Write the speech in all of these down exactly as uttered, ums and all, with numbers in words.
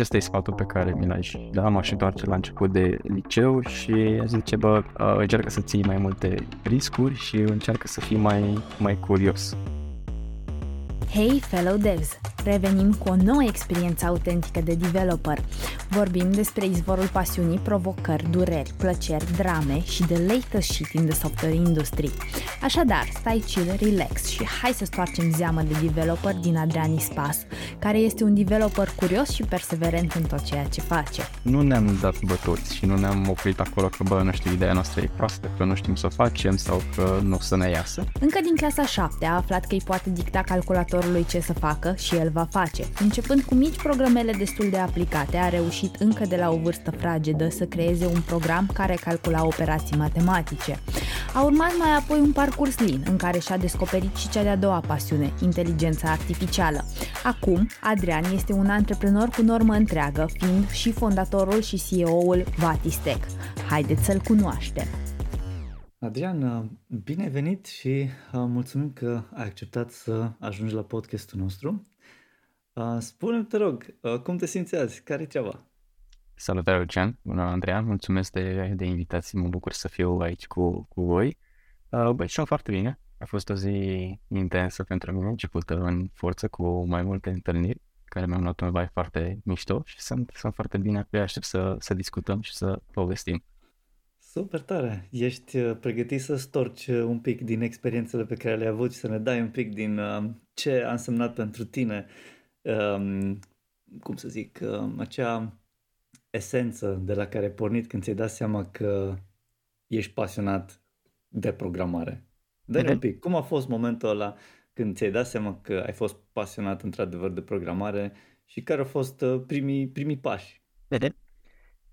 acesta e sfatul pe care mi l-aș da, m-aș întoarce la început de liceu și aș zice, bă, încearcă să ții mai multe riscuri și încearcă să fii mai, mai curios. Hey fellow devs! Revenim cu o nouă experiență autentică de developer. Vorbim despre izvorul pasiunii, provocări, dureri, plăceri, drame și the latest shit in the software industry. Așadar, stai chill, relax și hai să stoarcem zeamă de developer din Adrian Ispas, care este un developer curios și perseverent în tot ceea ce face. Nu ne-am dat bătuți și nu ne-am oprit acolo că, bă, nu știu, ideea noastră e proastă, că nu știm să o facem sau că nu o să ne iasă. Încă din clasa șaptea a aflat că îi poate dicta calculatorului ce să facă și el va face. Începând cu mici programele destul de aplicate, a reușit încă de la o vârstă fragedă să creeze un program care calcula operații matematice. A urmat mai apoi un parcurs lean, în care și-a descoperit și cea de-a doua pasiune, inteligența artificială. Acum, Adrian este un antreprenor cu normă întreagă, fiind și fondatorul și C E O-ul Vatis Tech. Haideți să-l cunoaștem! Adrian, bine ai venit și mulțumim că ai acceptat să ajungi la podcastul nostru. Spune-mi, te rog, cum te simți azi? Care-i treaba? Salutare, Lucian! Bună, Andreea! Mulțumesc de, de invitație, mă bucur să fiu aici cu, cu voi. Uh, Băi, sunt foarte bine. A fost o zi intensă pentru mine, începută în forță cu mai multe întâlniri, care mi-au luat un vibe foarte mișto și sunt, sunt foarte bine, aștept să, să discutăm și să povestim. Super tare! Ești pregătit să storci un pic din experiențele pe care le-ai avut și să ne dai un pic din ce a însemnat pentru tine Um, cum să zic, um, acea esență de la care ai pornit când ți-ai dat seama că ești pasionat de programare. Dă-ne un pic, cum a fost momentul ăla când ți-ai dat seama că ai fost pasionat într-adevăr de programare și care au fost primii, primii pași?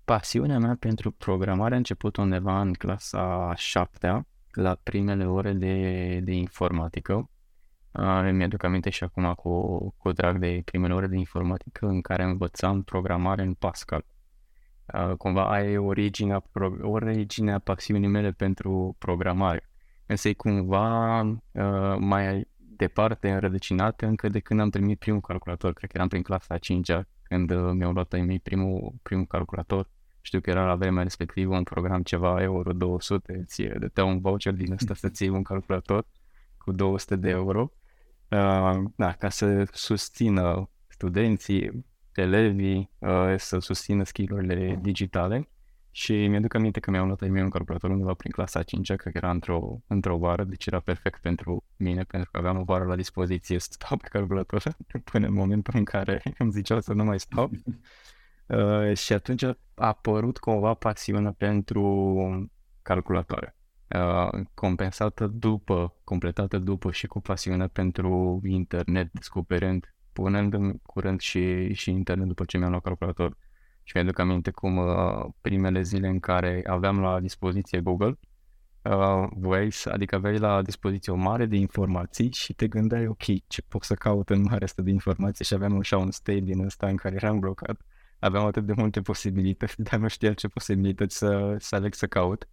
Pasiunea mea pentru programare a început undeva în clasa șaptea, la primele ore de, de informatică. Uh, mi-aduc aminte și acum cu, cu drag de primele ore de informatică în care învățam programare în Pascal. Uh, cumva aia e originea, pro, originea pasiunii mele pentru programare. Însă e cumva uh, mai departe înrădăcinată încă de când am primit primul calculator. Cred că eram prin clasa a cincea când uh, mi-au luat ai mei primul, primul calculator. Știu că era la vremea respectivă un program ceva euro două sute, îți dătea un voucher din ăsta să-ți iei un calculator cu două sute de euro. Uh, da, ca să susțină studenții, elevii, uh, să susțină skill-urile digitale și mi-aduc aminte că mi-am luat mie un calculator undeva prin clasa a cincea, că era într-o, într-o vară, deci era perfect pentru mine, pentru că aveam o vară la dispoziție să stau pe calculator până în momentul în care îmi ziceau să nu mai stau. Uh, și atunci a apărut cumva pasiunea pentru calculatoare. Uh, compensată după, completată după și cu pasiunea pentru internet, descoperând, punând în curând și, și internet după ce mi-am luat calculator. Și mi-aduc aminte cum uh, primele zile în care aveam la dispoziție Google, uh, voi, adică aveai la dispoziție o mare de informații și te gândeai, ok, ce pot să caut în mare asta de informații, și aveam așa un state din ăsta în care eram blocat, aveam atât de multe posibilități, dar nu știam ce posibilități să, să aleg să caut.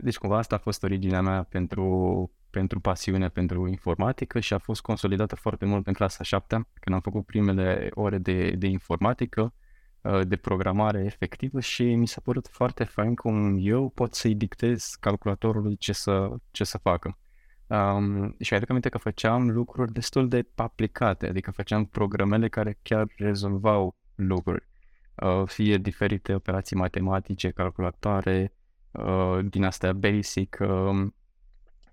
Deci cumva asta a fost originea mea pentru, pentru pasiune, pentru informatică și a fost consolidată foarte mult în clasa a șaptea, când am făcut primele ore de, de informatică, de programare efectivă și mi s-a părut foarte fain cum eu pot să-i dictez calculatorului ce să, ce să facă. Um, și mi-aduc aminte că făceam lucruri destul de aplicate, adică făceam programele care chiar rezolvau lucruri, uh, fie diferite operații matematice, calculatoare, din astea basic,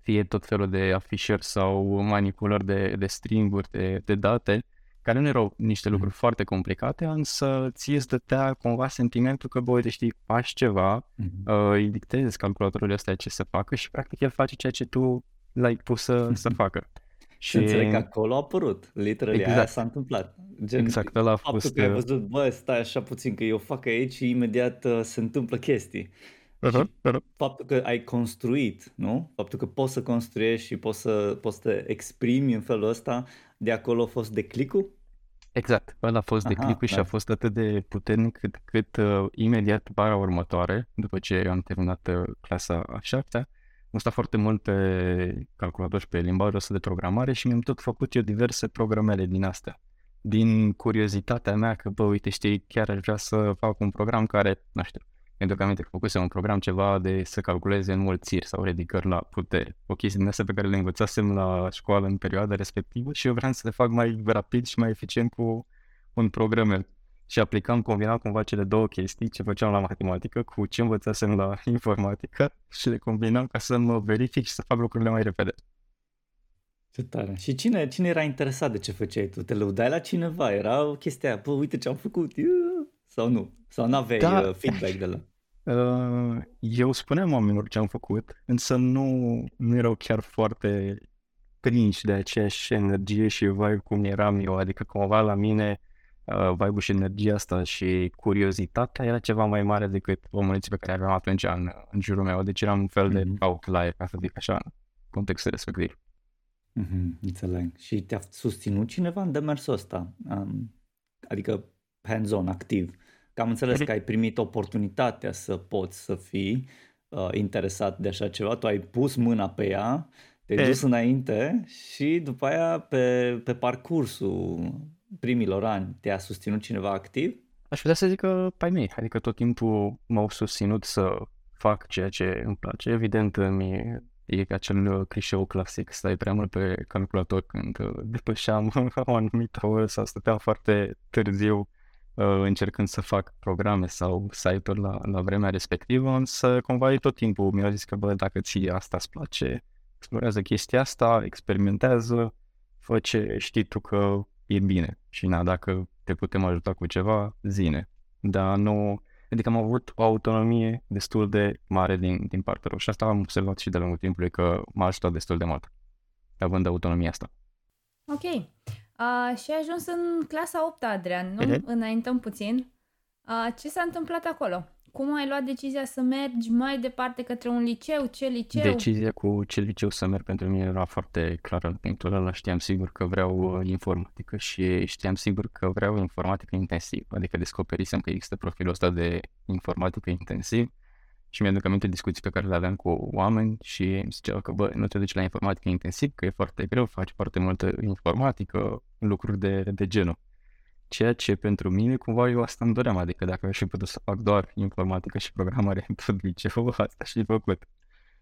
fie tot felul de afișări sau manipulări de, de stringuri, de, de date, care nu erau niște lucruri foarte complicate, însă ție îți dătea cumva sentimentul că, bă, uite, știi, faci ceva, mm-hmm. îi dictezi calculatorul ăsta ce să facă și practic el face ceea ce tu l-ai pus să, să facă. Și înțeleg că acolo a apărut, literally, exact. Aia s-a întâmplat. Gen, exact, ăla a fost. Faptul că ai văzut, bă, stai așa puțin, că eu fac aici și imediat uh, se întâmplă chestii. Faptul că ai construit, nu? Faptul că poți să construiești și poți să, poți să te exprimi în felul ăsta, de acolo a fost declicul? Exact, ăla a fost declicul și da. A fost atât de puternic cât, cât uh, imediat bara următoare, după ce am terminat uh, clasa a șaptea, am stat foarte mult pe calculator și pe limbajul ăsta de programare și mi-am tot făcut eu diverse programele din astea. din curiozitatea mea că, bă, uite, știi, chiar aș vrea să fac un program care, nu știu, pentru că aminte, făcuse un program ceva de să calculeze înmulțiri sau ridicări la putere. O chestie din asta pe care le învățasem la școală în perioada respectivă și eu vreau să le fac mai rapid și mai eficient cu un programel. Și aplicam, combinam cumva cele două chestii, ce făceam la matematică cu ce învățasem la informatică și le combinam ca să mă verific și să fac lucrurile mai repede. Ce tare. Și cine, cine era interesat de ce făceai tu? Te lăudai la cineva? Era chestia, bă, uite ce am făcut, Iu! Sau nu? Sau n-aveai da. feedback de la... Eu spuneam oamenilor ce am făcut, însă nu, nu erau chiar foarte prinși de aceeași energie și vibe cum eram eu, adică cumva la mine vibe-ul și energia asta și curiozitatea era ceva mai mare decât omuleții pe care aveam atunci în, în jurul meu, deci eram un fel mm-hmm. de outlier, ca să zic așa, în contextul respectiv. Mm-hmm, înțeleg. Și te-a susținut cineva în demersul ăsta? Um, adică hands-on, activ. Că am înțeles că ai primit oportunitatea să poți să fii uh, interesat de așa ceva, tu ai pus mâna pe ea, te-ai dus înainte și după aia pe, pe parcursul primilor ani te-a susținut cineva activ? Aș putea să zic că pe ai mei, adică tot timpul m-au susținut să fac ceea ce îmi place. Evident, mi e acel clișeu clasic, stai prea mult pe calculator când depășeam o anumită oră sau stăteam foarte târziu încercând să fac programe sau site-uri la, la vremea respectivă, însă cumva tot timpul mi-au zis că, bă, dacă ție asta îți place, explorează chestia asta, experimentează, fă ce știi tu că e bine și na, dacă te putem ajuta cu ceva, zi-ne. Dar nu, adică am avut o autonomie destul de mare din, din partea lor și asta am observat și de lungul timpului că m-a ajutat destul de mult, având autonomia asta. Ok. Uh, și ai ajuns în clasa a opta, Adrian, nu? Uh-huh. Înaintăm puțin. Uh, ce s-a întâmplat acolo? Cum ai luat decizia să mergi mai departe către un liceu? Ce liceu? Decizia cu ce liceu să merg pentru mine era foarte clară în punctul ăla. Știam sigur că vreau informatică și știam sigur că vreau informatică intensiv. Adică descoperisem că există profilul ăsta de informatică intensiv și mi-aduc aminte discuții pe care le aveam cu oameni și îmi ziceau că, bă, nu te duci la informatică intensiv, că e foarte greu, faci foarte multă informatică, lucruri de, de genul. Ceea ce pentru mine, cumva, eu asta îmi doream, adică dacă aș fi putut să fac doar informatică și programare în tot liceul, asta și făcut.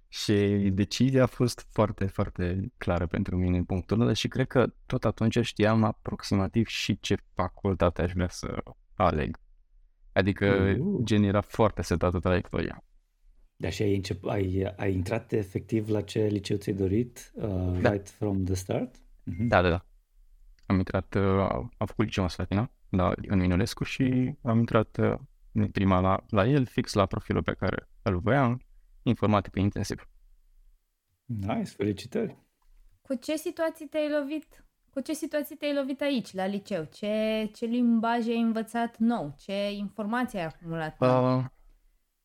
Și decizia a fost foarte, foarte clară pentru mine în punctul ăla și cred că tot atunci știam aproximativ și ce facultate aș vrea să aleg. Adică uh. gen era foarte setată traiectoria. Dar și ai, încep, ai, ai intrat efectiv la ce liceu ți-ai dorit, uh, da. right from the start? Uh-huh. Da, da, da. Am intrat, uh, am făcut liceu în Slatina, la, în Minulescu și am intrat uh, în prima la, la el, fix la profilul pe care îl voiam, informatică intensiv. Nice, felicitări! Cu ce situații te-ai lovit? Cu ce situații te-ai lovit aici, la liceu? Ce, ce limbaj ai învățat nou? Ce informații ai acumulat nou? Uh,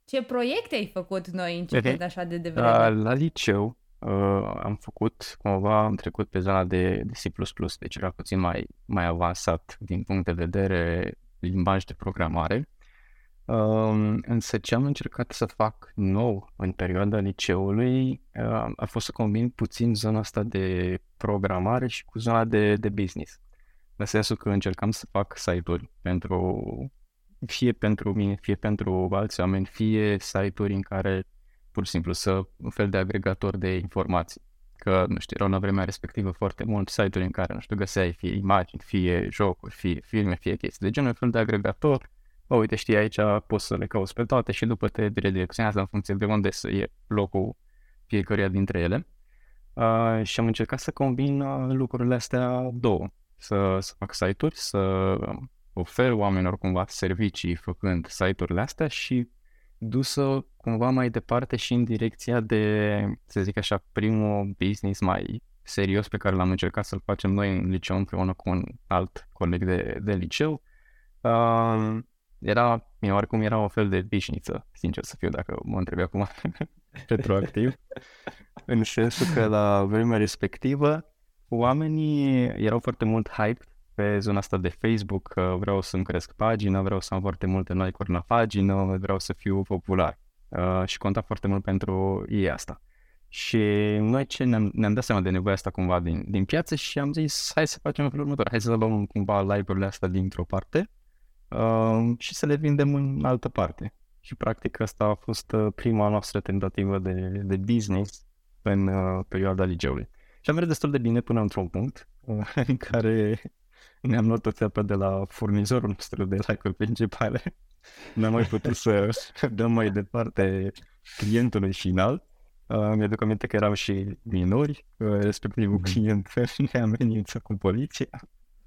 Ce proiecte ai făcut noi începând okay. așa de devreme? La, la liceu uh, am făcut, cumva am trecut pe zona de, de C plus plus, deci era puțin mai, mai avansat din punct de vedere limbaj de programare. Uh, însă ce am încercat să fac nou în perioada liceului uh, a fost să combin puțin zona asta de programare și cu zona de, de business. În sensul că încercam să fac site-uri pentru... fie pentru mine, fie pentru alți oameni, fie site-uri în care pur și simplu să un fel de agregator de informații. Că, nu știu, erau la vremea respectivă foarte mult site-uri în care, nu știu, găseai fie imagini, fie jocuri, fie filme, fie chestii de genul, un fel de agregator. Bă, uite, știi, aici poți să le cauți pe toate și după te redirecționează în funcție de unde să e locul fiecăruia dintre ele. Uh, și am încercat să combin uh, lucrurile astea două. Să, să fac site-uri, să... Um, ofer oamenilor cumva servicii făcând site-urile astea și dusă cumva mai departe și în direcția de, să zic așa, primul business mai serios pe care l-am încercat să-l facem noi în liceu împreună cu un alt coleg de, de liceu. Uh, era, mie oricum era o fel de bișniță, sincer să fiu, dacă mă întreb acum retroactiv, în sensul că la vremea respectivă oamenii erau foarte mult hype pe zona asta de Facebook, că vreau să-mi cresc pagina, vreau să am foarte multe like-uri la pagină, vreau să fiu popular uh, și conta foarte mult pentru ei asta. Și noi ce ne-am, ne-am dat seama de nevoia asta cumva din, din piață și am zis hai să facem în felul următor, hai să luăm cumva live-urile astea dintr-o parte uh, și să le vindem în altă parte. Și practic asta a fost prima noastră tentativă de, de business în uh, perioada liceului. Și am mers destul de bine până într-un punct uh, în care ne-am luat o țeapă de la furnizorul nostru de like-uri principale. N-am mai putut să dăm mai departe clientului final. Uh, mi-aduc aminte că eram și minori, uh, respectivul client ne amenință cu poliția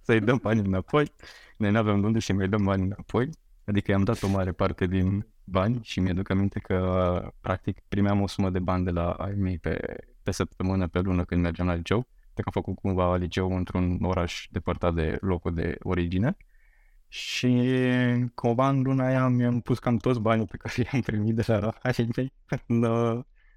să-i dăm bani înapoi. Noi n-aveam de unde și mai dăm bani înapoi. Adică i-am dat o mare parte din bani și mi-aduc aminte că uh, practic primeam o sumă de bani de la ai mei pe, pe săptămână, pe lună când mergeam la liceu. Dacă am făcut cumva liceu într-un oraș depărtat de locul de origine. Și cumva în luna aia mi-am pus cam toți banii pe care i-am primit de la ai mei în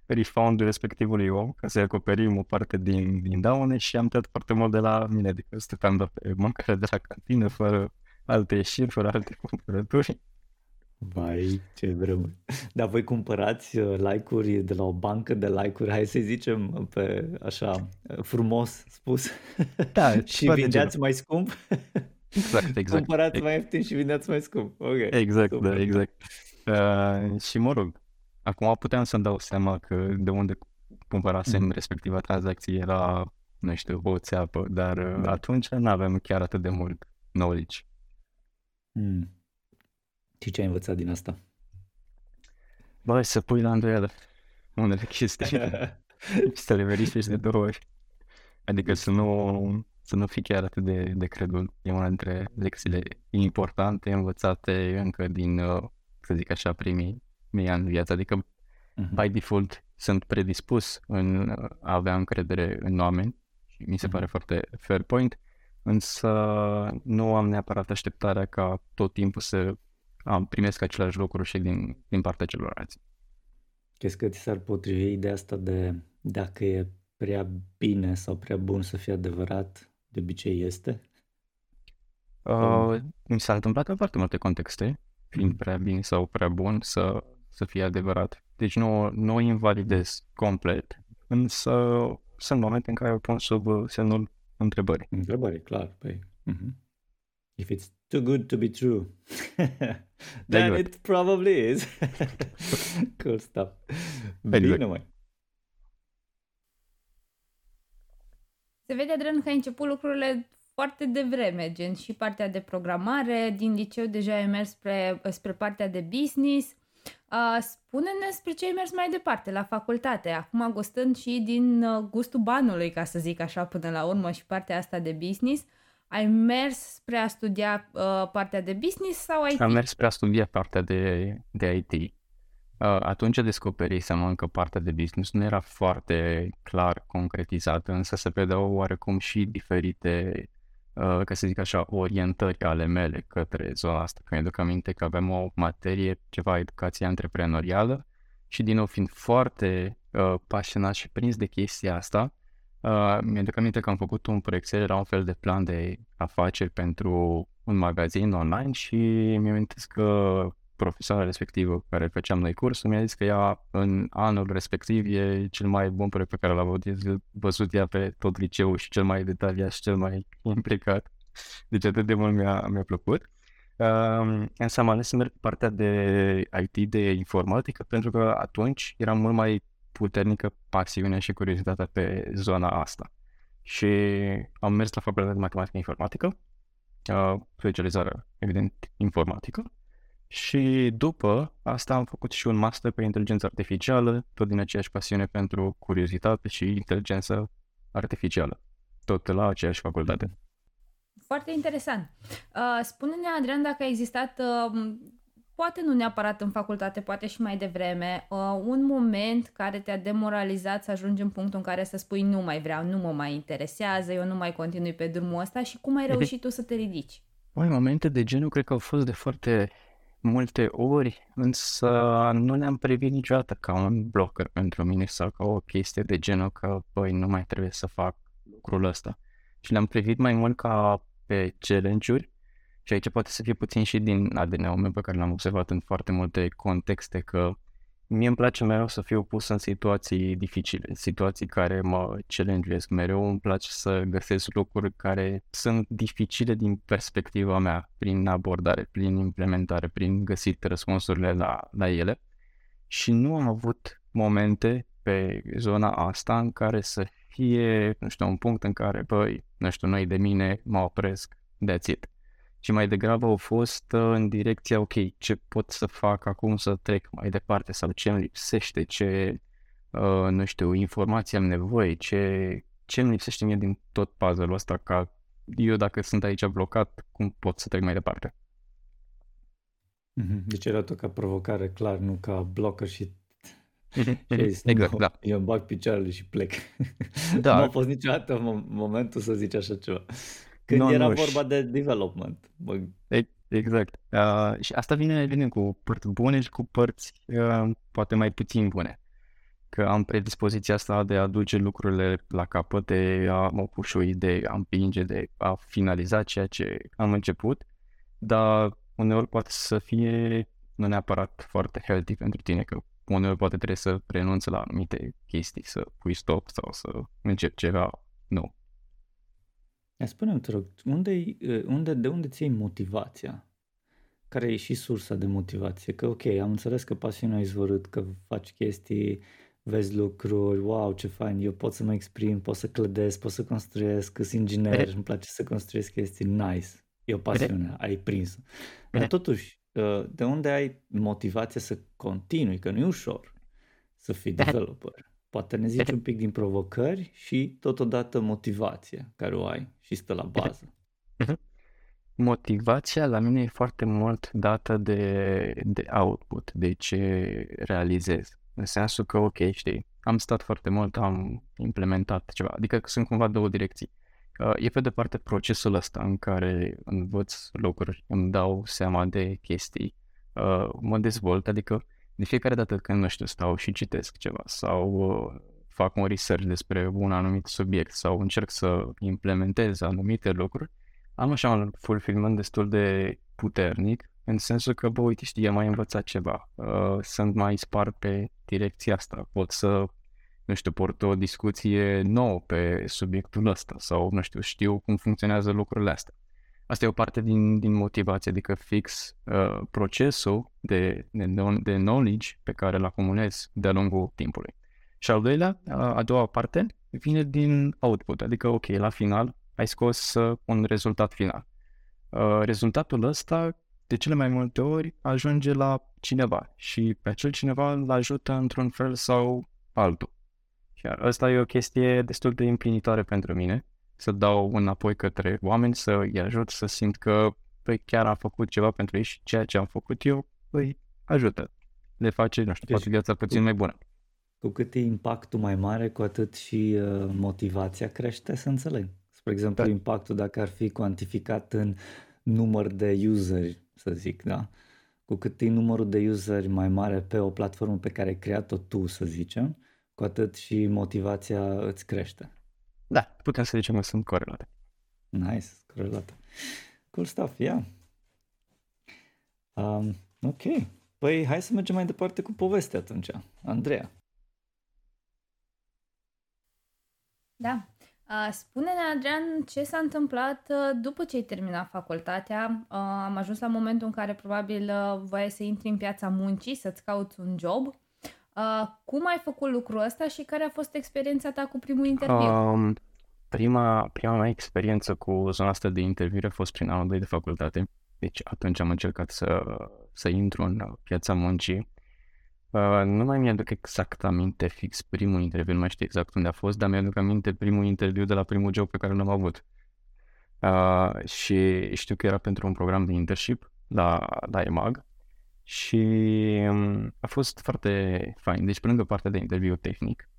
refund-ul respectivului om, ca să-i acoperim o parte din, din daune și am tăiat foarte mult de la mine, adică stăteam doar pe mâncare de la cantină, fără alte ieșiri, fără alte cumpărături. Vai, ce vreme! Dar voi cumpărați like-uri de la o bancă de like-uri, hai să zicem pe așa frumos spus, da, și vindeați mai scump? Exact, exact. Cumpărați exact. Mai ieftin și vindeați mai scump. Okay. Exact, super. Da, exact. Uh, și mă rog, acum puteam să-mi dau seama că de unde cumpărasem mm. respectiva tranzacție era, nu știu, o țeapă, dar da. Atunci nu aveam chiar atât de mult knowledge. Mm. Și ce ai învățat din asta? Băi, să pui la îndoială unele chestii și să le verifici de două ori. Adică să nu, să nu fii chiar atât de, de credul. E una dintre lecțiile importante învățate încă din, să zic așa, primii mei ani în viață, adică uh-huh. by default sunt predispus în a avea încredere în oameni și mi se pare uh-huh. foarte fair point, însă nu am neapărat așteptarea ca tot timpul să am, primesc același lucru și din, din partea celorlalți. Crezi că ți s-ar potrivi ideea asta de dacă e prea bine sau prea bun să fie adevărat, de obicei este? Uh, mi s-a întâmplat în foarte multe contexte, fiind prea bine sau prea bun să să fie adevărat. Deci nu, nu invalidez complet, însă sunt momente în care o pun sub semnul întrebării. Întrebări, clar. Păi. Mm-hmm. If it's too good to be true, then it probably is. Cool stuff. Bine, mai. Se vede, Adrian, că ai început lucrurile foarte devreme, gen și partea de programare, din liceu deja ai mers spre, spre partea de business. Uh, spune-ne spre ce ai mers mai departe la facultate, acum gustând și din uh, gustul banului, ca să zic așa, până la urmă și partea asta de business. Ai mers spre a studia uh, partea de business sau I T? Am mers spre a studia partea de, de I T. Uh, atunci descoperisem că partea de business nu era foarte clar concretizată, însă se vedeau oarecum și diferite, uh, ca să zic așa, orientări ale mele către zona asta. Că mi-aduc aminte că aveam o materie, ceva educație antreprenorială și din nou fiind foarte uh, pasionat și prins de chestia asta, uh, mi-aduc aminte că am făcut un proiect, era un fel de plan de afaceri pentru un magazin online și mi-am amintit că profesoara respectivă care făceam noi cursul mi-a zis că ea în anul respectiv e cel mai bun proiect pe care l-a văzut ea pe tot liceul și cel mai detaliat și cel mai implicat. Deci atât de mult mi-a, mi-a plăcut. Um, însă am ales să merg pe partea de I T, de informatică, pentru că atunci era mult mai puternică pasiunea și curiozitatea pe zona asta. Și am mers la facultatea de matematică informatică, uh, specializarea evident informatică. Și după asta am făcut și un master pe inteligență artificială, tot din aceeași pasiune pentru curiozitate și inteligență artificială, tot la aceeași facultate. Foarte interesant. Spune-ne, Adrian, dacă a existat, poate nu neapărat în facultate, poate și mai devreme, un moment care te-a demoralizat să ajungi în punctul în care să spui nu mai vreau, nu mă mai interesează, eu nu mai continui pe drumul ăsta și cum ai reușit tu să te ridici? Băi, momente de genul cred că au fost de foarte multe ori, însă nu le-am privit niciodată ca un blocker pentru mine sau ca o chestie de genul că, băi, nu mai trebuie să fac lucrul ăsta. Și le-am privit mai mult ca pe challenge-uri și aici poate să fie puțin și din A D N-ul meu pe care l-am observat în foarte multe contexte că Mie îmi place mereu să fiu pus în situații dificile, situații care mă challenge-uiesc. Mereu îmi place să găsesc lucruri care sunt dificile din perspectiva mea, prin abordare, prin implementare, prin găsit răspunsurile la, la ele. Și nu am avut momente pe zona asta în care să fie, nu știu, un punct în care, băi, nu știu, noi de mine mă opresc, that's it. Și mai degrabă au fost în direcția, ok, ce pot să fac acum să trec mai departe sau ce îmi lipsește, ce, uh, nu știu, informații am nevoie, ce, ce îmi lipsește mie din tot puzzle-ul ăsta, ca eu dacă sunt aici blocat, cum pot să trec mai departe. Deci era tot ca provocare, clar, nu ca blocker și... Exact, da. Eu îmi bag picioarele și plec. Da. Nu a fost niciodată momentul să zici așa ceva. Când no, era nu, vorba și... de development. Bă. Exact. Uh, și asta vine, vine cu părți bune și cu părți uh, poate mai puțin bune. Că am predispoziția asta de a duce lucrurile la capăt, de a mă pușui, de a împinge, de a finaliza ceea ce am început. Dar uneori poate să fie nu neapărat foarte healthy pentru tine, că uneori poate trebuie să renunți la anumite chestii, să pui stop sau să începi ceva nou. Spune-mi, te rog, unde, unde, de unde ți-ai motivația? Care e și sursa de motivație? Că ok, am înțeles că pasiunea ai izvorât, că faci chestii, vezi lucruri, wow, ce fain, eu pot să mă exprim, pot să clădesc, pot să construiesc, că sunt inginer, îmi place să construiesc chestii, nice, e o pasiune, ai prins. Dar totuși, de unde ai motivația să continui? Că nu e ușor să fii developer. Poate ne zici un pic din provocări și totodată motivația care o ai și stă la bază. Motivația la mine e foarte mult dată de, de output, de ce realizez. În sensul că, ok, știi, am stat foarte mult, am implementat ceva. Adică sunt cumva două direcții. E pe de parte procesul ăsta în care învăț lucruri, îmi dau seama de chestii, mă dezvolt, adică de fiecare dată când, nu știu, stau și citesc ceva sau uh, fac un research despre un anumit subiect sau încerc să implementez anumite lucruri, am așa un fulfillment destul de puternic, în sensul că, bă, uite, știi, am mai învățat ceva, uh, sunt mai spart pe direcția asta, pot să, nu știu, port o discuție nouă pe subiectul ăsta sau, nu știu, știu cum funcționează lucrurile astea. Asta e o parte din, din motivație, adică fix uh, procesul de, de, de knowledge pe care îl acumulez de-a lungul timpului. Și al doilea, uh, a doua parte, vine din output, adică ok, la final ai scos uh, un rezultat final. Uh, rezultatul ăsta, de cele mai multe ori, ajunge la cineva și pe acel cineva îl ajută într-un fel sau altul. Iar asta e o chestie destul de împlinitoare pentru mine. Să dau înapoi către oameni, să îi ajut, să simt că păi, chiar am făcut ceva pentru ei și ceea ce am făcut eu îi ajută. Le face, nu știu, deci, poate viața puțin cu, mai bună. Cu cât e impactul mai mare, cu atât și uh, motivația crește, să înțeleg. Spre exemplu, da. Impactul dacă ar fi cuantificat în număr de useri, să zic, da? Cu cât e numărul de useri mai mare pe o platformă pe care ai creat-o tu, să zicem, cu atât și motivația îți crește. Da, putem să zicem că sunt corelate. Nice, corelate. Cool stuff, yeah. Um, ok, păi hai să mergem mai departe cu povestea atunci. Andreea. Da, spune-ne, Adrian, ce s-a întâmplat după ce ai terminat facultatea. Am ajuns la momentul în care probabil voiai să intri în piața muncii, să-ți cauți un job. Uh, cum ai făcut lucrul ăsta și care a fost experiența ta cu primul interviu? Um, prima, prima mea experiență cu zona asta de interviu a fost prin anul doi de facultate. Deci atunci am încercat să, să intru în piața muncii. Uh, nu mai mi-aduc exact aminte fix primul interviu, nu mai știu exact unde a fost, dar mi-aduc aminte primul interviu de la primul job pe care l-am avut. Uh, și știu că era pentru un program de internship la, la EMAG. Și a fost foarte fain. Deci, pe lângă partea de interviu tehnic,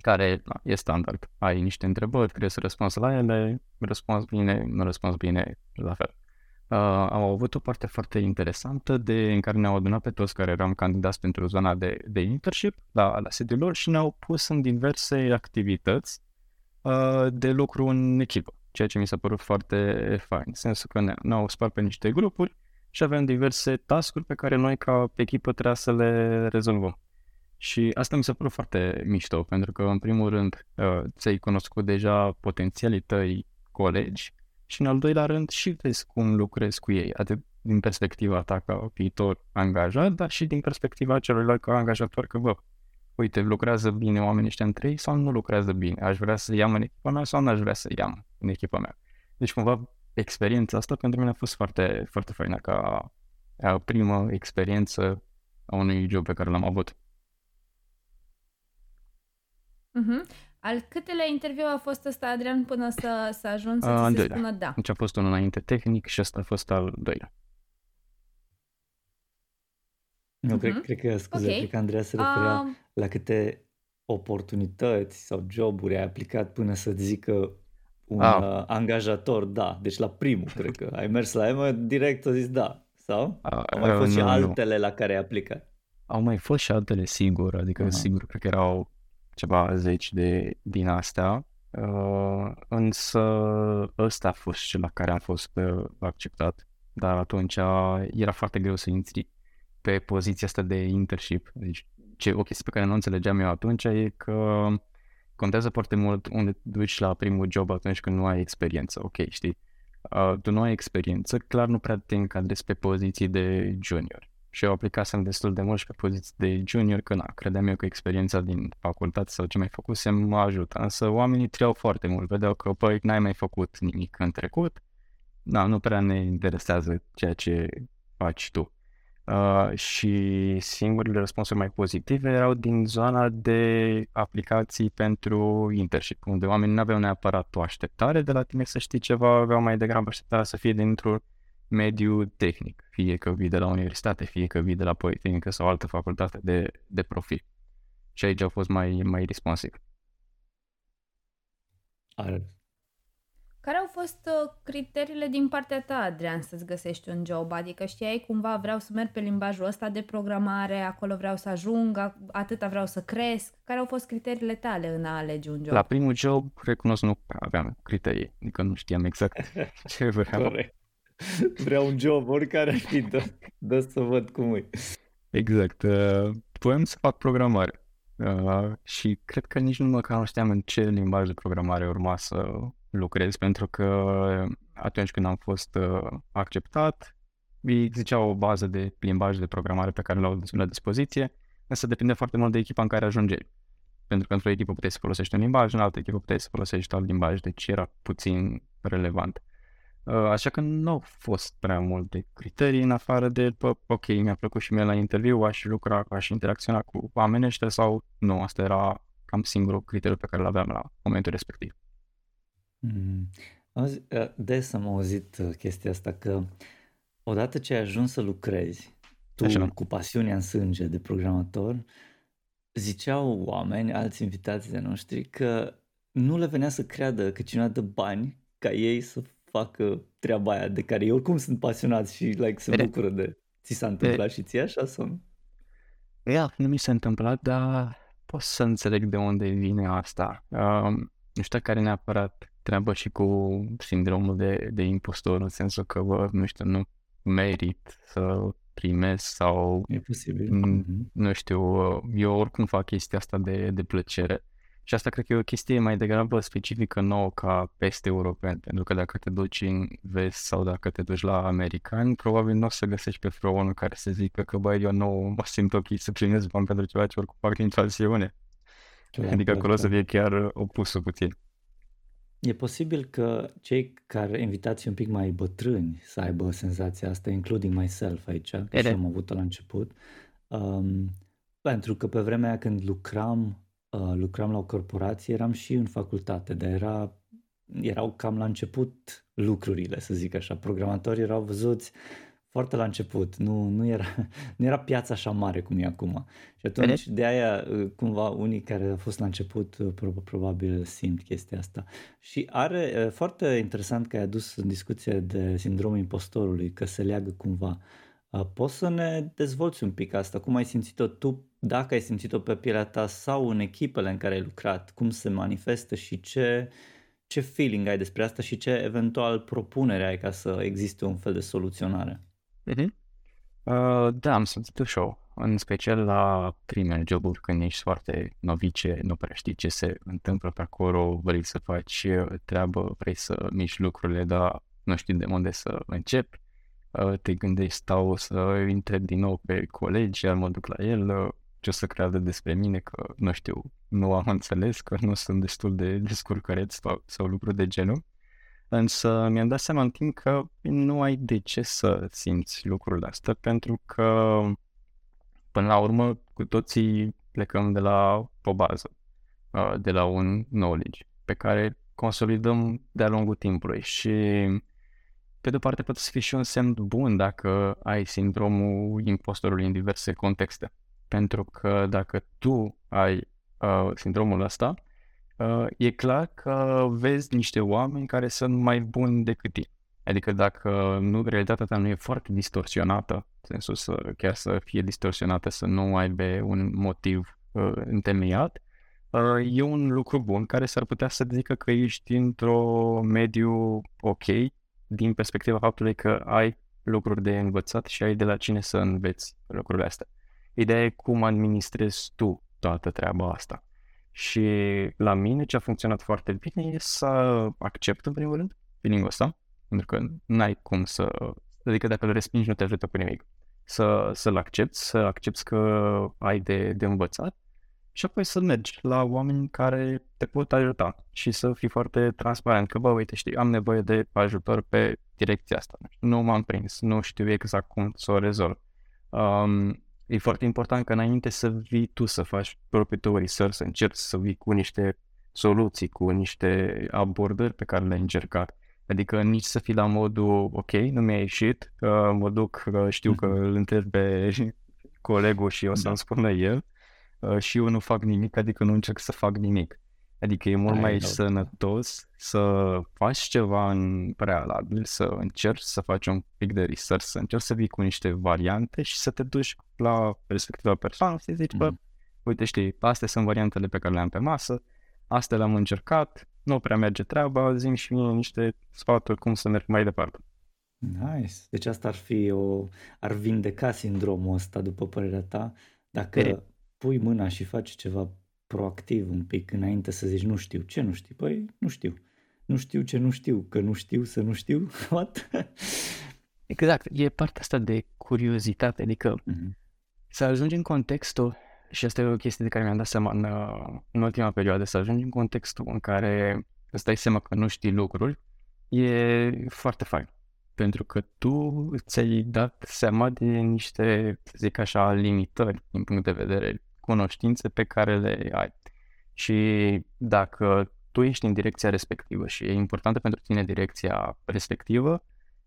care na, e standard, ai niște întrebări, trebuie să răspunzi la ele, răspunzi bine, nu răspunzi bine, la fel. Uh, am avut o parte foarte interesantă de, în care ne-au adunat pe toți care eram candidați pentru zona de, de internship la, la sediul lor și ne-au pus în diverse activități uh, de lucru în echipă, ceea ce mi s-a părut foarte fain. În sensul că ne, ne-au spart pe niște grupuri și aveam diverse task-uri pe care noi ca echipă trebuia să le rezolvăm. Și asta mi s-a părut foarte mișto, pentru că în primul rând ți-ai cunoscut deja potențialii tăi colegi și în al doilea rând și vezi cum lucrezi cu ei, atât din perspectiva ta ca viitor angajat, dar și din perspectiva celorlalți ca angajator, că bă, uite, lucrează bine oamenii ăștia între ei sau nu lucrează bine, aș vrea să iau în echipa mea sau nu aș vrea să iau în echipa mea. Deci cumva experiența asta pentru mine a fost foarte, foarte faină ca a prima experiență a unui job pe care l-am avut. Uh-huh. Al câtelea interviu a fost ăsta, Adrian, până să, să ajungi să a, ți se doilea. Spună da? Deci a fost unul înainte tehnic și ăsta a fost al doilea. Nu, uh-huh. cred, cred că, scuze, okay. cred că Andreea se referea uh... la câte oportunități sau joburi ai aplicat până să-ți zică un ah. angajator da. Deci la primul, cred că ai mers la EMAG, direct a zis da, sau? Uh, Au mai fost uh, și nu, altele nu. la care ai aplicat? Au mai fost și altele, sigur, adică uh-huh. sigur, cred că erau ceva zeci de din astea, uh, însă ăsta a fost cel la care am fost uh, acceptat, dar atunci era foarte greu să intri pe poziția asta de internship. Deci ce, o chestie pe care nu înțelegeam eu atunci e că contează foarte mult unde duci la primul job atunci când nu ai experiență, ok, știi? Uh, tu nu ai experiență, clar nu prea te încadrezi pe poziții de junior. Și eu aplicasem destul de mult și pe poziții de junior, că na, credeam eu că experiența din facultate sau ce mai făcusem mă ajută. Însă oamenii treau foarte mult, vedeau că păi n-ai mai făcut nimic în trecut, na, nu prea ne interesează ceea ce faci tu. Uh, și singurele răspunsuri mai pozitive erau din zona de aplicații pentru internship, unde oamenii nu aveau neapărat o așteptare de la tine să știi ceva, aveau mai degrabă așteptarea să fie dintr-un mediu tehnic, fie că vii de la universitate, fie că vii de la politehnică sau altă facultate de, de profil. Și aici au fost mai, mai responsiv. Care au fost criteriile din partea ta, Adrian, să-ți găsești un job? Adică știai cumva, vreau să merg pe limbajul ăsta de programare, acolo vreau să ajung, atâta vreau să cresc. Care au fost criteriile tale în a alege un job? La primul job, recunosc, nu aveam criterii, adică nu știam exact ce vreau. Corect. Vreau un job, oricare ar fi, dă, dă să văd cum e. Exact. Putem să fac programare și cred că nici nu măcar nu știam în ce limbaj de programare urma să lucrez, pentru că atunci când am fost acceptat, exista o bază de limbaj de programare pe care l-au la dispoziție, însă depinde foarte mult de echipa în care ajungeai. Pentru că într-o echipă puteai să folosești un limbaj, în altă echipă puteai să folosești alt limbaj, deci era puțin relevant. Așa că nu au fost prea multe criterii în afară de, bă, ok, mi-a plăcut și mie la interviu, aș lucra, aș interacționa cu oamenii ăștia sau nu, asta era cam singurul criteriu pe care l-aveam la momentul respectiv. Mm. Auzi, des am auzit chestia asta că odată ce ai ajuns să lucrezi, tu Așa. cu pasiunea în sânge de programator, ziceau oameni, alți invitați de noștri, că nu le venea să creadă că cineva dă bani ca ei să facă treaba aia de care eu oricum sunt pasionat și like, se bucură de ți s-a întâmplat e... și ție așa sau nu? Nu mi s-a întâmplat, dar pot să înțeleg de unde vine asta. Um, nu știu care neapărat treabă și cu sindromul de, de impostor, în sensul că bă, nu știu, nu merit să primesc sau e posibil. N- nu știu, eu oricum fac chestia asta de, de plăcere. Și asta cred că e o chestie mai degrabă specifică nouă ca peste europeni, pentru că dacă te duci în vest sau dacă te duci la americani, probabil nu o să găsești pe vreo unul care să zică că băi, eu nu mă simt ok să primesc bani pentru ceva ce oricum fac din pasiune. Adică acolo să fie chiar opusul puțin. E posibil că cei care invitați un pic mai bătrâni să aibă senzația asta, including myself aici, că și am avut-o la început, um, pentru că pe vremea când lucram Uh, lucram la o corporație, eram și în facultate, dar era, erau cam la început lucrurile, să zic așa. Programatorii erau văzuți foarte la început, nu, nu, era, nu era piața așa mare cum e acum. Și atunci de aia cumva unii care au fost la început probabil simt chestia asta. Și are, foarte interesant că ai adus în discuție de sindromul impostorului, că se leagă cumva. Uh, poți să ne dezvolți un pic asta, cum ai simțit-o tu, dacă ai simțit-o pe pielea ta sau în echipele în care ai lucrat, cum se manifestă și ce, ce feeling ai despre asta și ce eventual propunere ai ca să existe un fel de soluționare. Uh-huh. Uh, da, am simțit ușor, în special la primele joburi, când ești foarte novice, nu prea știi ce se întâmplă pe acolo, vrei să faci treabă, vrei să miști lucrurile, dar nu știi de unde să începi. Te gândești, stau să întreb din nou pe colegi, iar mă duc la el, ce o să creadă despre mine, că nu știu, nu am înțeles, că nu sunt destul de descurcăreț sau, sau lucruri de genul. Însă mi-am dat seama în timp că nu ai de ce să simți lucrul ăsta, pentru că până la urmă cu toții plecăm de la o bază, de la un knowledge pe care consolidăm de-a lungul timpului și pe de-o parte poate să fie și un semn bun dacă ai sindromul impostorului în diverse contexte, pentru că dacă tu ai uh, sindromul ăsta, uh, e clar că vezi niște oameni care sunt mai buni decât tine. Adică dacă nu, realitatea ta nu e foarte distorsionată, în sensul să chiar să fie distorsionată, să nu aibă un motiv uh, întemeiat, uh, e un lucru bun care s-ar putea să zică că ești într-o mediu ok, din perspectiva faptului că ai lucruri de învățat și ai de la cine să înveți lucrurile astea. Ideea e cum administrezi tu toată treaba asta. Și la mine ce a funcționat foarte bine e să accept în primul rând feeling-ul ăsta, pentru că n-ai cum să... Adică dacă îl respingi nu te ajută cu nimic. Să, să-l accepti, să accepti că ai de, de învățat și apoi să mergi la oameni care te pot ajuta și să fii foarte transparent, că bă, uite, știi, am nevoie de ajutor pe direcția asta, nu m-am prins, nu știu exact cum să o rezolv. Um, e foarte important că înainte să vii tu să faci propriul tău research, să încerci să vii cu niște soluții, cu niște abordări pe care le-ai încercat. Adică nici să fii la modul, ok, nu mi-a ieșit, uh, mă duc, uh, știu că îl întreb pe colegul și o să-mi spună el, și eu nu fac nimic, adică nu încerc să fac nimic. Adică e mult mai sănătos să faci ceva în prealabil, să încerci să faci un pic de research, să încerci să vii cu niște variante și să te duci la respectiva persoană și zici, bă, uite, știi, astea sunt variantele pe care le-am pe masă, astea le-am încercat, nu prea merge treaba, zi-mi și mie niște sfaturi cum să merg mai departe. Nice. Deci asta ar fi o... ar vindeca sindromul ăsta, după părerea ta, dacă... E... pui mâna și faci ceva proactiv un pic înainte să zici nu știu. Ce nu știu? Păi nu știu. Nu știu ce nu știu, că nu știu să nu știu. What? Exact. E partea asta de curiozitate. Adică mm-hmm. să ajungi în contextul, și asta e o chestie de care mi-am dat seama în, în ultima perioadă, să ajungi în contextul în care îți dai seama că nu știi lucruri, e foarte fain. Pentru că tu ți-ai dat seama de niște, să zic așa, limitări din punct de vedere, cunoștințe pe care le ai. Și dacă tu ești în direcția respectivă și e importantă pentru tine direcția respectivă,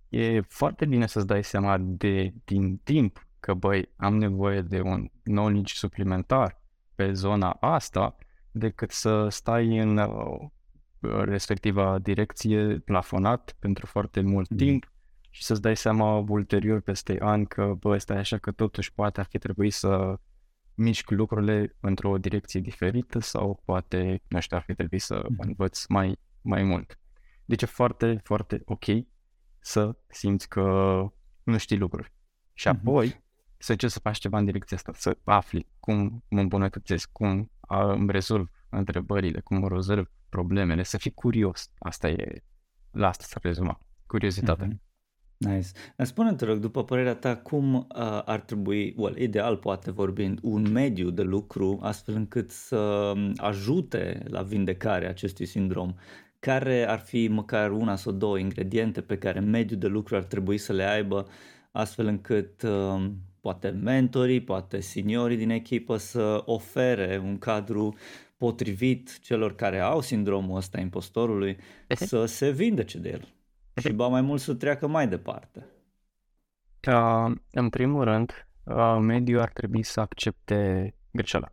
e foarte bine să-ți dai seama de, din timp că, băi, am nevoie de un knowledge suplimentar pe zona asta, decât să stai în respectiva direcție plafonat pentru foarte mult mm. timp și să-ți dai seama ulterior peste ani că, bă, stai așa că totuși poate ar fi trebuit să mișc lucrurile într-o direcție diferită sau poate, nu știu, ar fi trebuit să învăț mai, mai mult. Deci e foarte, foarte ok să simți că nu știi lucruri. Și apoi mm-hmm. să încerci să faci ceva în direcția asta, să afli cum mă îmbunătățesc, cum îmi rezolv întrebările, cum mă rezolv problemele, să fii curios. Asta e, la asta s-a rezumat. Curiozitatea. Mm-hmm. Nice. Spune-mi, te rog, după părerea ta, cum uh, ar trebui, well, ideal poate vorbind, un mediu de lucru astfel încât să ajute la vindecarea acestui sindrom? Care ar fi măcar una sau două ingrediente pe care mediul de lucru ar trebui să le aibă astfel încât uh, poate mentorii, poate seniorii din echipă să ofere un cadru potrivit celor care au sindromul ăsta impostorului să se vindece de el și ba mai mult să treacă mai departe? Uh, în primul rând, uh, mediul ar trebui să accepte greșeala,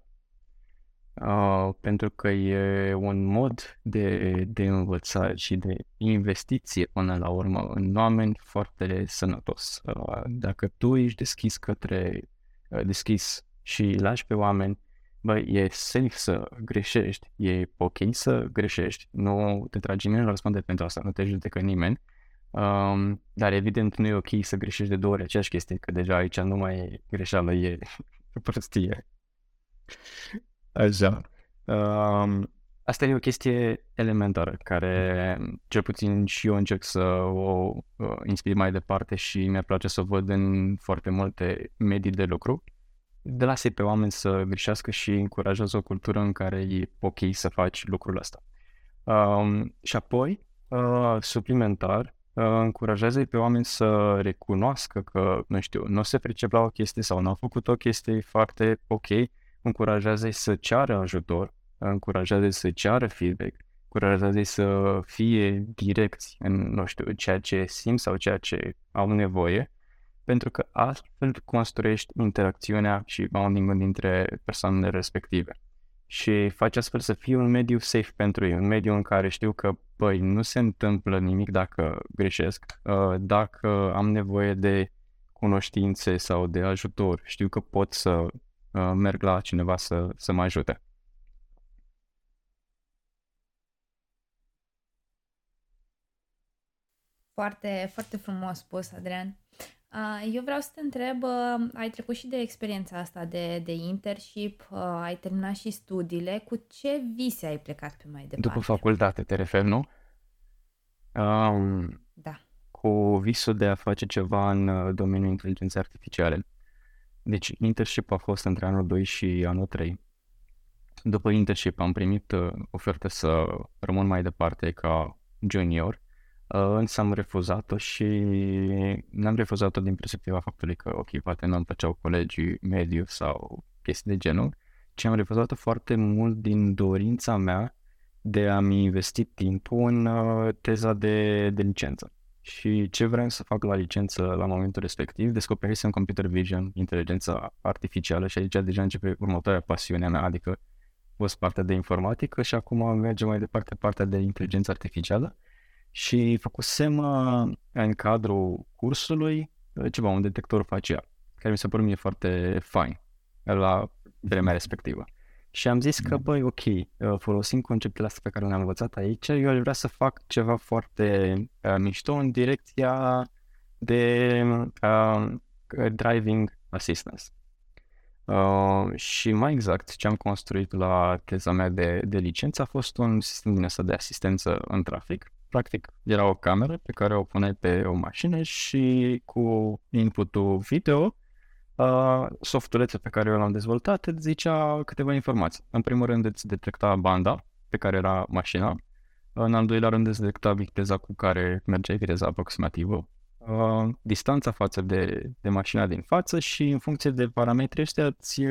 uh, pentru că e un mod de, de învățare și de investiție până la urmă în oameni foarte sănătos. Uh, dacă tu ești deschis către uh, deschis și lași pe oameni, bă, e safe să greșești, e ok să greșești, nu te tragi nimeni la răspundere pentru asta, nu te judecă nimeni, Um, dar evident nu e ok să greșești de două ori aceeași chestie, că deja aici nu mai e greșeală, e prostie. Așa. Um, asta e o chestie elementară, care cel puțin și eu încerc să o uh, inspir mai departe și mi-ar place să o văd în foarte multe medii de lucru. De lasă pe oameni să greșească și încurajează o cultură în care e ok să faci lucrul ăsta. Um, și apoi, uh, suplimentar, uh, încurajează-i pe oameni să recunoască că, nu știu, nu se pricep la o chestie sau nu au făcut o chestie foarte ok, încurajează-i să ceară ajutor, încurajează-i să ceară feedback, încurajează-i să fie direcți în, nu știu, ceea ce simt sau ceea ce au nevoie, pentru că astfel construiești interacțiunea și bonding-ul dintre persoanele respective. Și faci astfel să fie un mediu safe pentru ei, un mediu în care știu că, băi, nu se întâmplă nimic dacă greșesc, dacă am nevoie de cunoștințe sau de ajutor, știu că pot să merg la cineva să, să mă ajute. Foarte, foarte frumos spus, Adrian. Eu vreau să te întreb, ai trecut și de experiența asta de, de internship, ai terminat și studiile, cu ce vise ai plecat pe mai departe? După facultate te referi, nu? Um, da. Cu visul de a face ceva în domeniul inteligenței artificiale. Deci internship a fost între anul doi și anul trei. După internship am primit ofertă să rămân mai departe ca junior, însă am refuzat-o și n-am refuzat-o din perspectiva faptului că, ok, poate nu-mi plăceau colegii, mediu sau chestii de genul, ci am refuzat-o foarte mult din dorința mea de a-mi investi timpul în teza de, de licență. Și ce vreau să fac la licență la momentul respectiv, descoperisem computer vision, inteligența artificială, și aici deja începe următoarea pasiunea mea, adică a fost partea de informatică și acum merge mai departe partea de inteligență artificială. Și făcusem în cadrul cursului ceva, un detector facial, care mi se părut mie foarte fain la vremea respectivă. Și am zis că, băi, ok, folosind conceptele astea pe care le-am învățat aici, eu aș vrea să fac ceva foarte uh, mișto în direcția de uh, driving assistance. Uh, și mai exact, ce am construit la teza mea de, de licență a fost un sistem din asta de asistență în trafic. Practic, era o cameră pe care o puneai pe o mașină și cu inputul video, uh, softulețul pe care eu l-am dezvoltat îți zicea câteva informații. În primul rând îți detecta banda pe care era mașina, în al doilea rând îți detecta viteza cu care mergea, viteza aproximativă, uh, distanța față de, de mașina din față, și în funcție de parametrii ăștia îți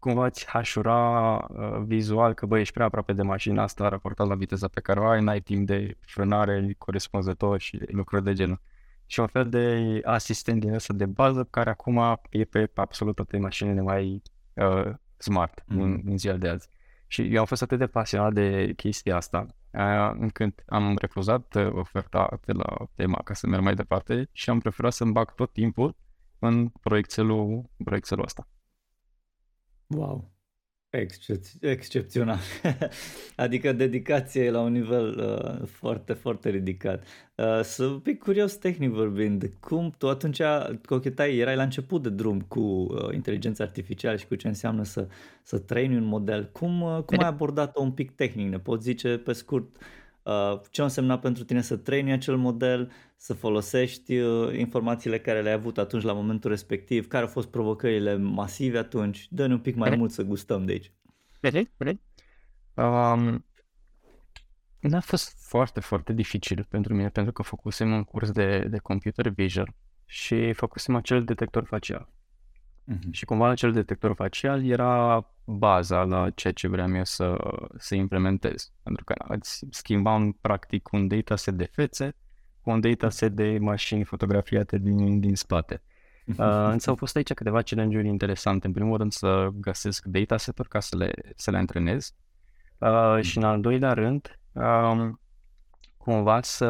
cumva îți hașura uh, vizual că, băi, ești prea aproape de mașina asta, raportat la viteza pe care o ai, n-ai timp de frânare corespunzător și lucruri de genul. Și un fel de asistent din ăsta de bază, care acum e pe absolut toate mașinile mai uh, smart mm. în, în ziua de azi. Și eu am fost atât de pasionat de chestia asta, uh, încât am refuzat oferta de la tema ca să merg mai departe și am preferat să-mi bag tot timpul în proiectelul, proiectelul ăsta. Wow, Excep- excepțional, adică dedicație la un nivel uh, foarte, foarte ridicat. Uh, să un pic curios tehnic vorbind, cum tu atunci cochetai, erai la început de drum cu uh, inteligența artificială și cu ce înseamnă să, să traini un model, cum, uh, cum ai abordat-o un pic tehnic? Ne poți zice pe scurt uh, ce însemna pentru tine să traini acel model, să folosești uh, informațiile care le-ai avut atunci la momentul respectiv, care au fost provocările masive atunci? Dă-ne un pic mai mult să gustăm de aici. Um, n-a fost foarte, foarte dificil pentru mine, pentru că făcusem un curs de, de computer vision și făcusem acel detector facial. Uh-huh. Și cumva acel detector facial era baza la ceea ce vreau eu să, să implementez, pentru că îți schimbam practic un dataset de fețe un dataset de mașini fotografiate din, din spate. Uh, însă au fost aici câteva challenge-uri interesante. În primul rând să găsesc dataset-uri ca să le, să le antrenez uh, și în al doilea rând um, cumva să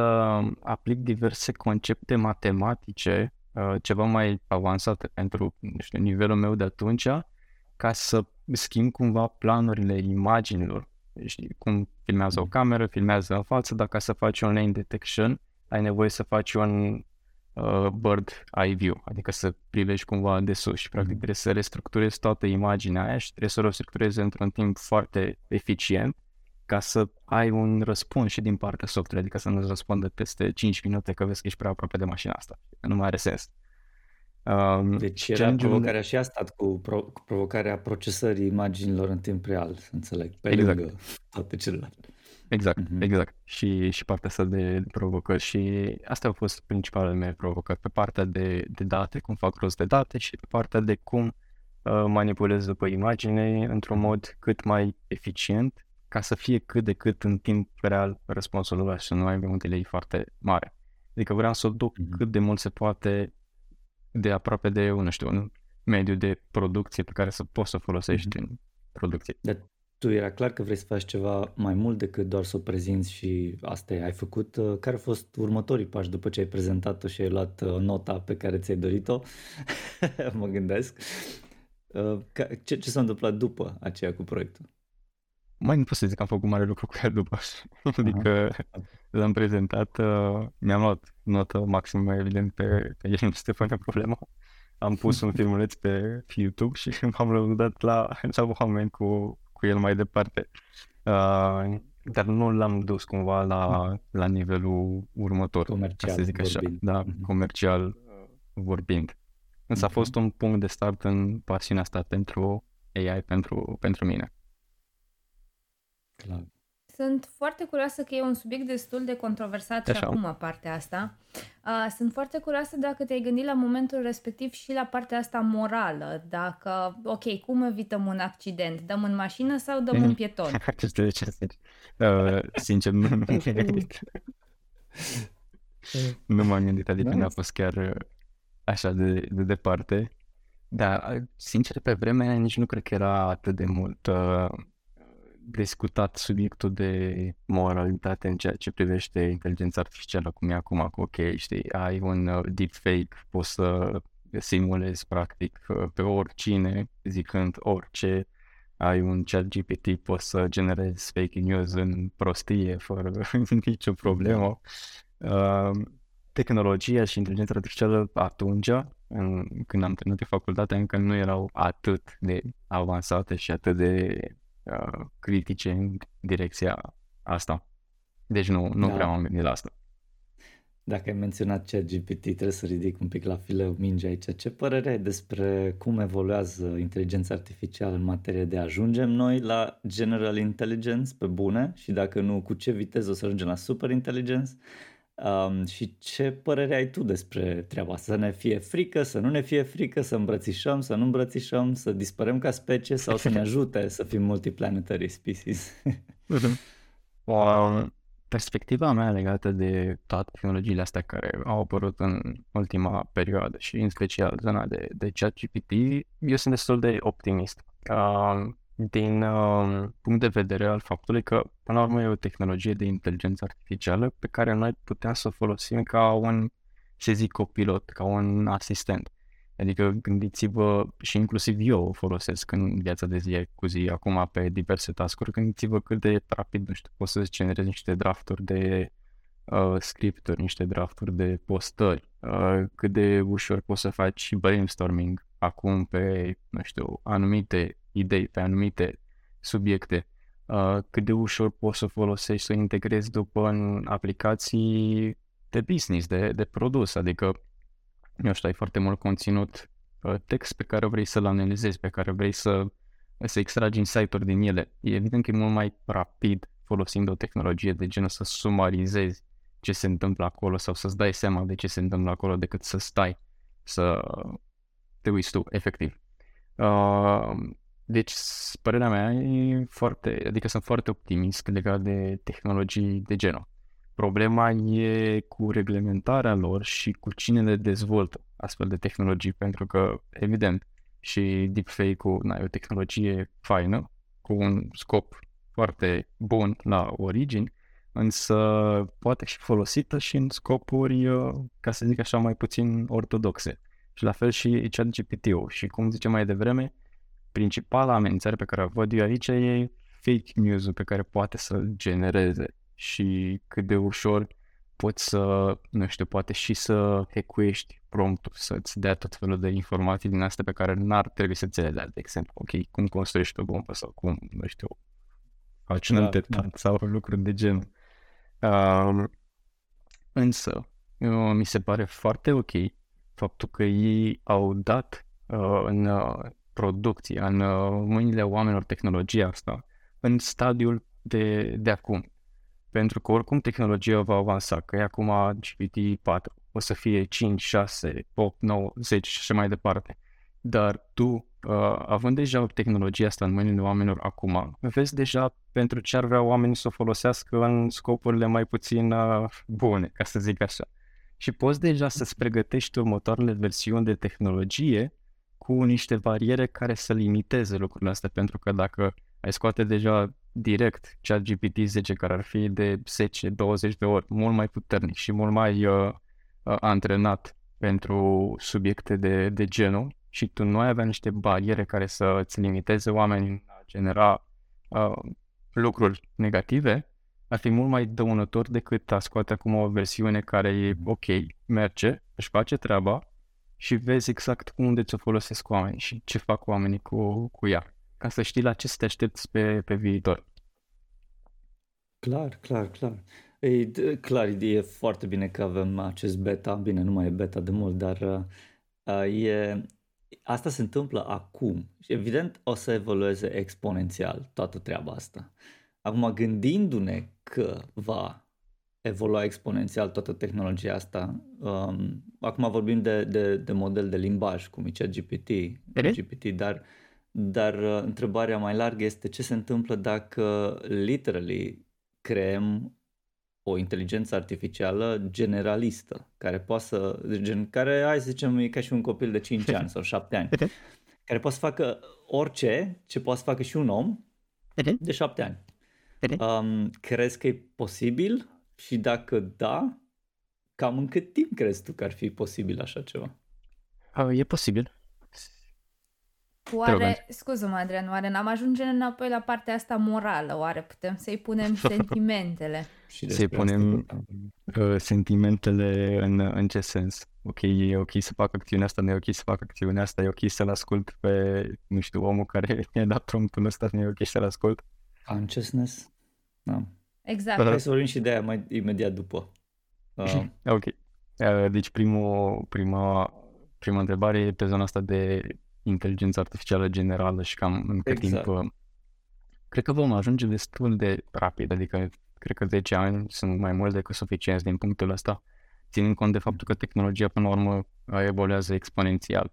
aplic diverse concepte matematice uh, ceva mai avansate pentru, nu știu, nivelul meu de atunci, ca să schimb cumva planurile imaginilor. Știi, cum filmează o cameră, filmează în față, dar ca să faci online detection ai nevoie să faci un uh, bird eye view, adică să privești cumva de sus și practic trebuie să restructurezi toată imaginea aia și trebuie să o restructurezi într-un timp foarte eficient ca să ai un răspuns și din partea software, adică să nu-ți răspundă peste cinci minute că vezi că ești prea aproape de mașina asta, nu mai are sens. Um, deci era provocarea un... și asta cu, pro, cu provocarea procesării imaginilor în timp real, să înțeleg, pe exact. Lângă toate celelalte. Exact, uh-huh. exact. Și, și partea asta de provocări și astea au fost principalele mele provocări, pe partea de, de date, cum fac rost de date și pe partea de cum uh, manipulez după imagine într-un mod cât mai eficient ca să fie cât de cât în timp real răspunsul ăla și să nu ai un delay foarte mare. Adică vreau să o duc uh-huh. cât de mult se poate de aproape de, nu știu, un mediu de producție pe care să poți să folosești mm-hmm. în producție. Dar tu era clar că vrei să faci ceva mai mult decât doar să o prezinți și asta ai făcut. Care au fost următorii pași după ce ai prezentat-o și ai luat nota pe care ți-ai dorit-o? Mă gândesc. Ce, ce s-a întâmplat după aceea cu proiectul? Mai nu pot să zic că am făcut mare lucru cu el după. Adică l-am prezentat, uh, mi-am luat notă maximă, evident, pe, pe el nu se pune problema. Am pus un filmuleț pe YouTube și m-am lăudat la, la moment cu, cu el mai departe. Uh, dar nu l-am dus cumva la, la nivelul următor, comercial, să zic așa, vorbind. Da, comercial vorbind. Însă a fost un punct de start în pasiunea asta pentru A I, pentru, pentru mine. Clar. Sunt foarte curioasă că e un subiect destul de controversat Așa. Și acum partea asta. Sunt foarte curioasă dacă te-ai gândit la momentul respectiv și la partea asta morală, dacă, ok, cum evităm un accident? Dăm în mașină sau dăm în pieton? uh, sincer, nu m-am gândit. nu m-am gândit, adică nu a fost chiar așa de, de departe. Dar, sincer, pe vremea nici nu cred că era atât de mult... Uh, discutat subiectul de moralitate în ceea ce privește inteligența artificială, cum e acum, cu ok, știi, ai un deepfake, poți să simulezi practic pe oricine, zicând orice, ai un ChatGPT, poți să generezi fake news în prostie, fără nicio problemă. Tehnologia și inteligența artificială atunci, în, când am terminat facultatea, încă nu erau atât de avansate și atât de critice în direcția asta. Deci nu, nu da. prea m-am gândit la asta. Dacă ai menționat ChatGPT, trebuie să ridic un pic la fileu minge aici. Ce părere ai despre cum evoluează inteligența artificială în materie de ajungem noi la general intelligence pe bune și dacă nu, cu ce viteză o să ajungem la super intelligence? Um, și ce părere ai tu despre treaba asta? Să ne fie frică, să nu ne fie frică, să îmbrățișăm, să nu îmbrățișăm, să dispărăm ca specie sau să ne ajute să fim multiplanetary species? um, perspectiva mea legată de toate tehnologiile astea care au apărut în ultima perioadă și în special zona de, de ChatGPT, eu sunt destul de optimist. Um, din uh, punct de vedere al faptului că, până la urmă, e o tehnologie de inteligență artificială pe care noi putem să o folosim ca un, să zic, copilot, ca un asistent. Adică gândiți-vă, și inclusiv eu o folosesc în viața de zi cu zi, acum pe diverse task-uri, gândiți-vă cât de rapid, nu știu, poți să-ți generezi niște drafturi de uh, scripturi, niște drafturi de postări, uh, cât de ușor poți să faci brainstorming acum pe, nu știu, anumite idei, pe anumite subiecte, uh, cât de ușor poți să folosești, să integrezi după în aplicații de business, de, de produs, adică, eu știu, ai foarte mult conținut uh, text pe care vrei să-l analizezi, pe care vrei să, să extragi insight-uri din ele. E evident că e mult mai rapid folosind o tehnologie de genul să sumarizezi ce se întâmplă acolo sau să-ți dai seama de ce se întâmplă acolo decât să stai, să te uiți tu, efectiv. Uh, Deci, părerea mea e foarte, adică sunt foarte optimist legat de tehnologii de genul. Problema e cu reglementarea lor și cu cine le dezvoltă astfel de tehnologii, pentru că, evident, și deepfake-ul na, e o tehnologie faină, cu un scop foarte bun la origini, însă poate fi folosită și în scopuri, ca să zic așa, mai puțin ortodoxe. Și la fel și ChatGPT-ul și, cum ziceam mai devreme, principala amenințare pe care o văd eu aici e fake news-ul pe care poate să-l genereze și cât de ușor poți să, nu știu, poate și să hackuiești promptul, să-ți dea tot felul de informații din astea pe care n-ar trebui să ți le dea, de exemplu, ok, cum construiești o bombă sau cum, nu știu, faci un atentată sau lucruri de genul. Uh, însă, uh, mi se pare foarte ok faptul că ei au dat uh, în uh, producție, în uh, mâinile oamenilor tehnologia asta, în stadiul de, de acum. Pentru că oricum tehnologia va avansa, că e acum G P T patru, o să fie cinci, șase, opt, nouă, zece și așa mai departe. Dar tu, uh, având deja tehnologia asta în mâinile oamenilor acum, vezi deja pentru ce ar vrea oamenii să o folosească în scopurile mai puțin uh, bune, ca să zic așa. Și poți deja să-ți pregătești următoarele versiuni de tehnologie cu niște bariere care să limiteze lucrurile astea, pentru că dacă ai scoate deja direct ChatGPT zece, care ar fi de zece douăzeci de ori mult mai puternic și mult mai uh, uh, antrenat pentru subiecte de, de genul, și tu nu ai avea niște bariere care să îți limiteze oamenii a genera uh, lucruri negative, ar fi mult mai dăunător decât a scoate acum o versiune care e ok, merge, își face treaba și vezi exact unde ți-o folosesc oamenii și ce fac oamenii cu, cu ea, ca să știi la ce să te aștepți pe, pe viitor. Clar, clar, clar. E, clar, e foarte bine că avem acest beta, bine, nu mai e beta de mult, dar uh, e... Asta se întâmplă acum și evident o să evolueze exponențial toată treaba asta. Acum, gândindu-ne că va evolua exponențial toată tehnologia asta, um, acum vorbim de, de, de model de limbaj, cum e ChatGPT, dar, dar întrebarea mai largă este ce se întâmplă dacă literally creăm o inteligență artificială generalistă, care poate să, gen, care, hai să zicem, e ca și un copil de cinci ani sau șapte ani, care poate să facă orice ce poate să facă și un om de șapte ani. Um, crezi că e posibil? Și dacă da, cam în cât timp crezi tu că ar fi posibil așa ceva? Uh, e posibil. Oare, scuză-mă Adrian, oare n-am ajunge înapoi la partea asta morală? Oare putem să-i punem sentimentele? Și să-i punem uh, sentimentele în, în ce sens? Ok, e ok să fac acțiunea asta, nu e ok să fac acțiunea asta, e ok să-l ascult pe, nu știu, omul care mi-a dat promptul ăsta, nu e ok să-l ascult? Consciousness? Da. Exact. Hai să vorbim și de aia mai imediat după. Uh. Ok. Uh, deci primul, prima, prima întrebare e pe zona asta de inteligența artificială generală și cam în cât exact. timp... Cred că vom ajunge destul de rapid, adică cred că zece ani sunt mai mult decât suficienți din punctul ăsta, ținând cont de faptul că tehnologia până la urmă evoluează exponențial.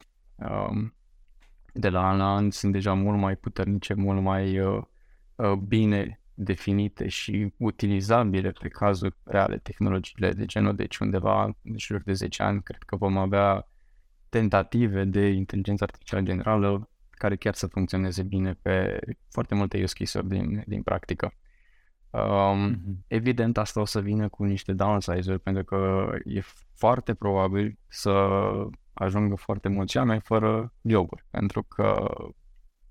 De la an la an sunt deja mult mai puternice, mult mai bine definite și utilizabile pe cazuri reale tehnologiile de genul, deci undeva în jur de zece ani cred că vom avea tentative de inteligență artificială generală care chiar să funcționeze bine pe foarte multe use case-uri din, din practică. Um, mm-hmm. Evident, asta o să vină cu niște downsize-uri, pentru că e foarte probabil să ajungă foarte mulți oameni fără joburi, pentru că,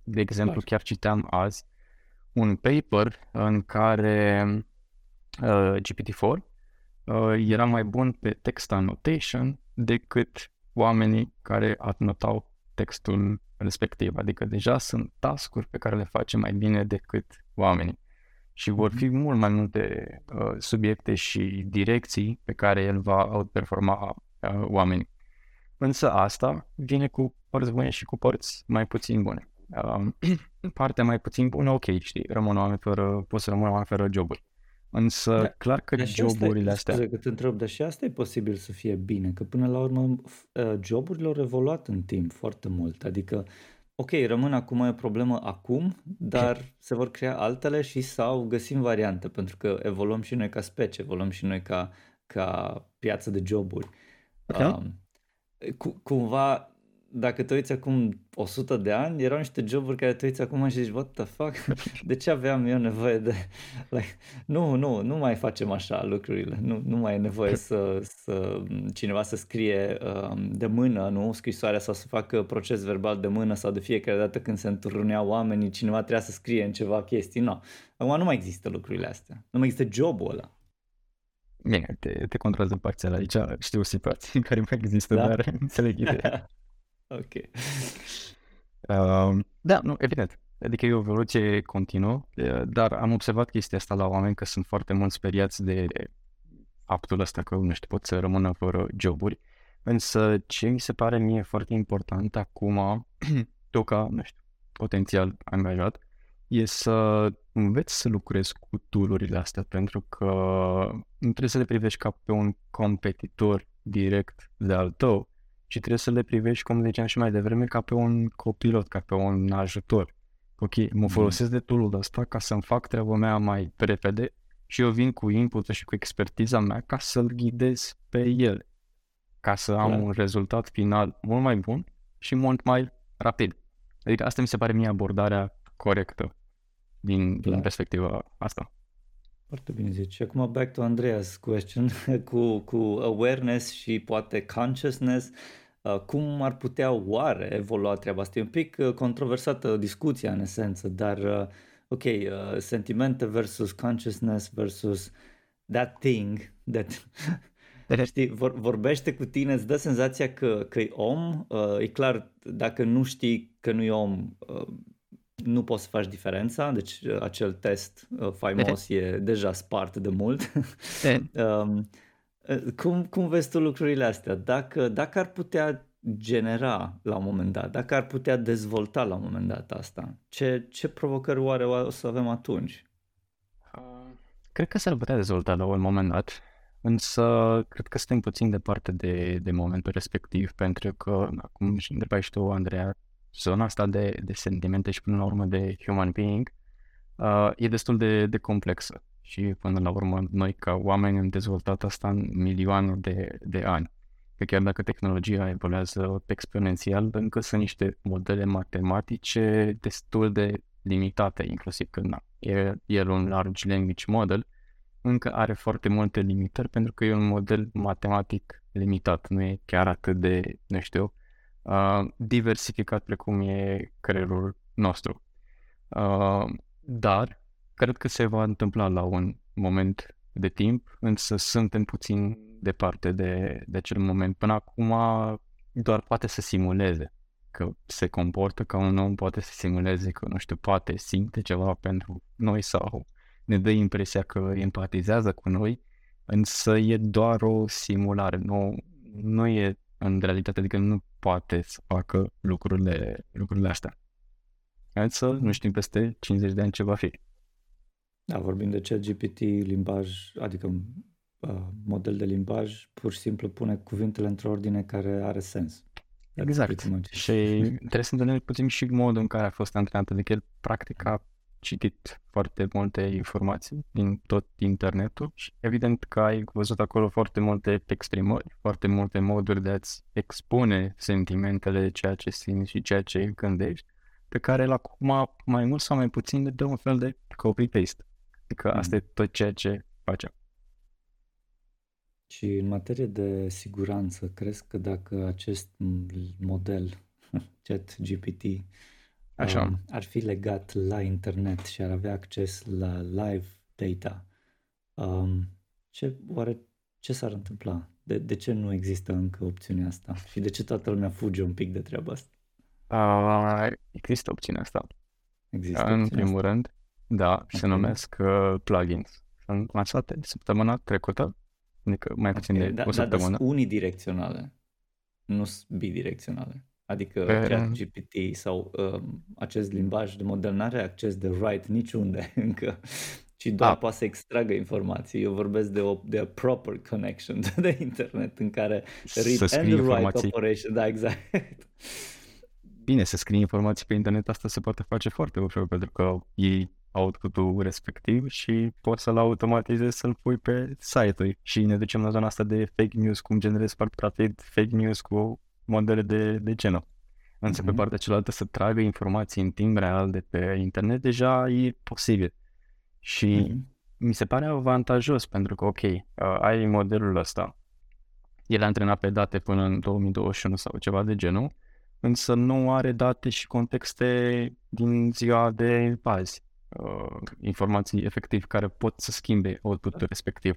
de exemplu, chiar citeam azi un paper în care uh, G P T patru uh, era mai bun pe text annotation decât oamenii care anotau textul respectiv, adică deja sunt task-uri pe care le face mai bine decât oamenii și vor fi mult mai multe uh, subiecte și direcții pe care el va outperforma uh, oamenii. Însă asta vine cu părți bune și cu părți mai puțin bune. Uh, partea mai puțin bună, ok, știi, rămân oameni fără, poți să rămân oameni fără joburi. Însă, da, clar că joburile astea... Scuze că te întreb, dar și asta e posibil să fie bine, că până la urmă joburile au evoluat în timp foarte mult, adică, ok, rămân acum o problemă acum, dar se vor crea altele și sau găsim variante, pentru că evoluăm și noi ca specie, evoluăm și noi ca, ca piață de joburi. Okay. Um, cu, cumva... Dacă te uiți acum o sută de ani, erau niște joburi care te uiți acum și zici, what the fuck, de ce aveam eu nevoie de... Like, nu, nu, nu mai facem așa lucrurile, nu, nu mai e nevoie să, să cineva să scrie um, de mână, nu, scrisoarea sau să facă proces verbal de mână sau de fiecare dată când se întâlneau oamenii, cineva trebuia să scrie în ceva chestii, nu. Acum nu mai există lucrurile astea, nu mai există jobul ăla. Bine, te, te controlează parțial aici, știu situații care mai există, da? Dar înțeleg ideea. Ok. Uh, da, nu, evident. Adică e o evoluție continuă, dar am observat chestia asta la oameni, că sunt foarte mult speriați de faptul ăsta că, nu știu, pot să rămână fără joburi. Însă ce mi se pare mie foarte important acum, tu ca, nu știu, potențial angajat, e să înveți să lucrezi cu tool-urile astea, pentru că nu trebuie să le privești ca pe un competitor direct de al tău, ci trebuie să le privești, cum ziceam și mai devreme, ca pe un copilot, ca pe un ajutor. Ok, mă folosesc de tool-ul ăsta ca să-mi fac treaba mea mai repede și eu vin cu input-ul și cu expertiza mea ca să-l ghidez pe el, ca să am un rezultat final mult mai bun și mult mai rapid. Adică asta mi se pare mie abordarea corectă din, din perspectiva asta. Foarte bine zici. Acum back to Andreas question cu, cu awareness și poate consciousness. Cum ar putea oare evolua treaba asta? E un pic controversată discuția în esență, dar ok, sentimente versus consciousness versus that thing that... Știi, vor, vorbește cu tine, îți dă senzația că, că e om. E clar, dacă nu știi că nu e om, nu poți să faci diferența, deci acel test faimos e deja spart de mult. Cum, cum vezi tu lucrurile astea? Dacă, dacă ar putea genera la un moment dat, dacă ar putea dezvolta la un moment dat asta, ce, ce provocări oare o să avem atunci? Cred că s-ar putea dezvolta la un moment dat, însă cred că suntem puțin departe de, de momentul respectiv, pentru că, acum și întrebai și tu, Andreea, zona asta de, de sentimente și până la urmă de human being uh, e destul de, de complexă. Și până la urmă, noi ca oameni am dezvoltat asta în milioane de, de ani. Că chiar dacă tehnologia evoluează exponențial, încă sunt niște modele matematice destul de limitate, inclusiv că na, e, el un large language model, încă are foarte multe limitări pentru că e un model matematic limitat, nu e chiar atât de, nu știu, uh, diversificat precum e creierul nostru. Uh, dar cred că se va întâmpla la un moment de timp, însă suntem puțin departe de, de acel moment. Până acum doar poate să simuleze că se comportă ca un om, poate să simuleze că, nu știu, poate simte ceva pentru noi sau ne dă impresia că empatizează cu noi, însă e doar o simulare, nu, nu e în realitate, adică nu poate să facă lucrurile, lucrurile astea. Însă, nu știm peste cincizeci de ani ce va fi. Da, vorbim de ChatGPT, limbaj, adică uh, model de limbaj, pur și simplu pune cuvintele într-o ordine care are sens. Exact. Și trebuie să întâlnim puțin și modul în care a fost antrenat, adică el practic a citit foarte multe informații din tot internetul și evident că ai văzut acolo foarte multe exprimări, foarte multe moduri de a-ți expune sentimentele, ceea ce simți și ceea ce gândești, pe care la acum mai mult sau mai puțin le dă un fel de copy-paste. Că asta e tot ceea ce facem. Și în materie de siguranță, crezi că dacă acest model ChatGPT um, ar fi legat la internet și ar avea acces la live data, um, ce, oare ce s-ar întâmpla? De, de ce nu există încă opțiunea asta? Și de ce toată lumea fuge un pic de treaba asta? Uh, există opțiunea asta. Există în opțiunea primul asta? rând. Da, okay. Se numesc uh, plugins. Sunt lansate săptămâna trecută, adică mai puțin okay. de da, o săptămână. Dar sunt unidirecționale, nu sunt bidirecționale. Adică Pe... ChatGPT sau uh, acest limbaj de model n-are acces de write niciunde încă, ci doar ah. poate să extragă informații. Eu vorbesc de o de a proper connection de internet în care read and write informații. Operation. Da, exact. Bine, să scrii informații pe internet, asta se poate face foarte ușor, pentru că ei output-ul respectiv și poți să-l automatizezi, să-l pui pe site-ul. Și ne ducem la zona asta de fake news, cum generezi foarte rapid fake news cu modele de, de genul. Însă mm-hmm. pe partea cealaltă să tragă informații în timp real de pe internet deja e posibil. Și mm-hmm. mi se pare avantajos, pentru că, ok, uh, ai modelul ăsta, el a antrenat pe date până în două mii douăzeci și unu sau ceva de genul, însă nu are date și contexte din ziua de azi. Uh, informații efectiv care pot să schimbe output-ul respectiv.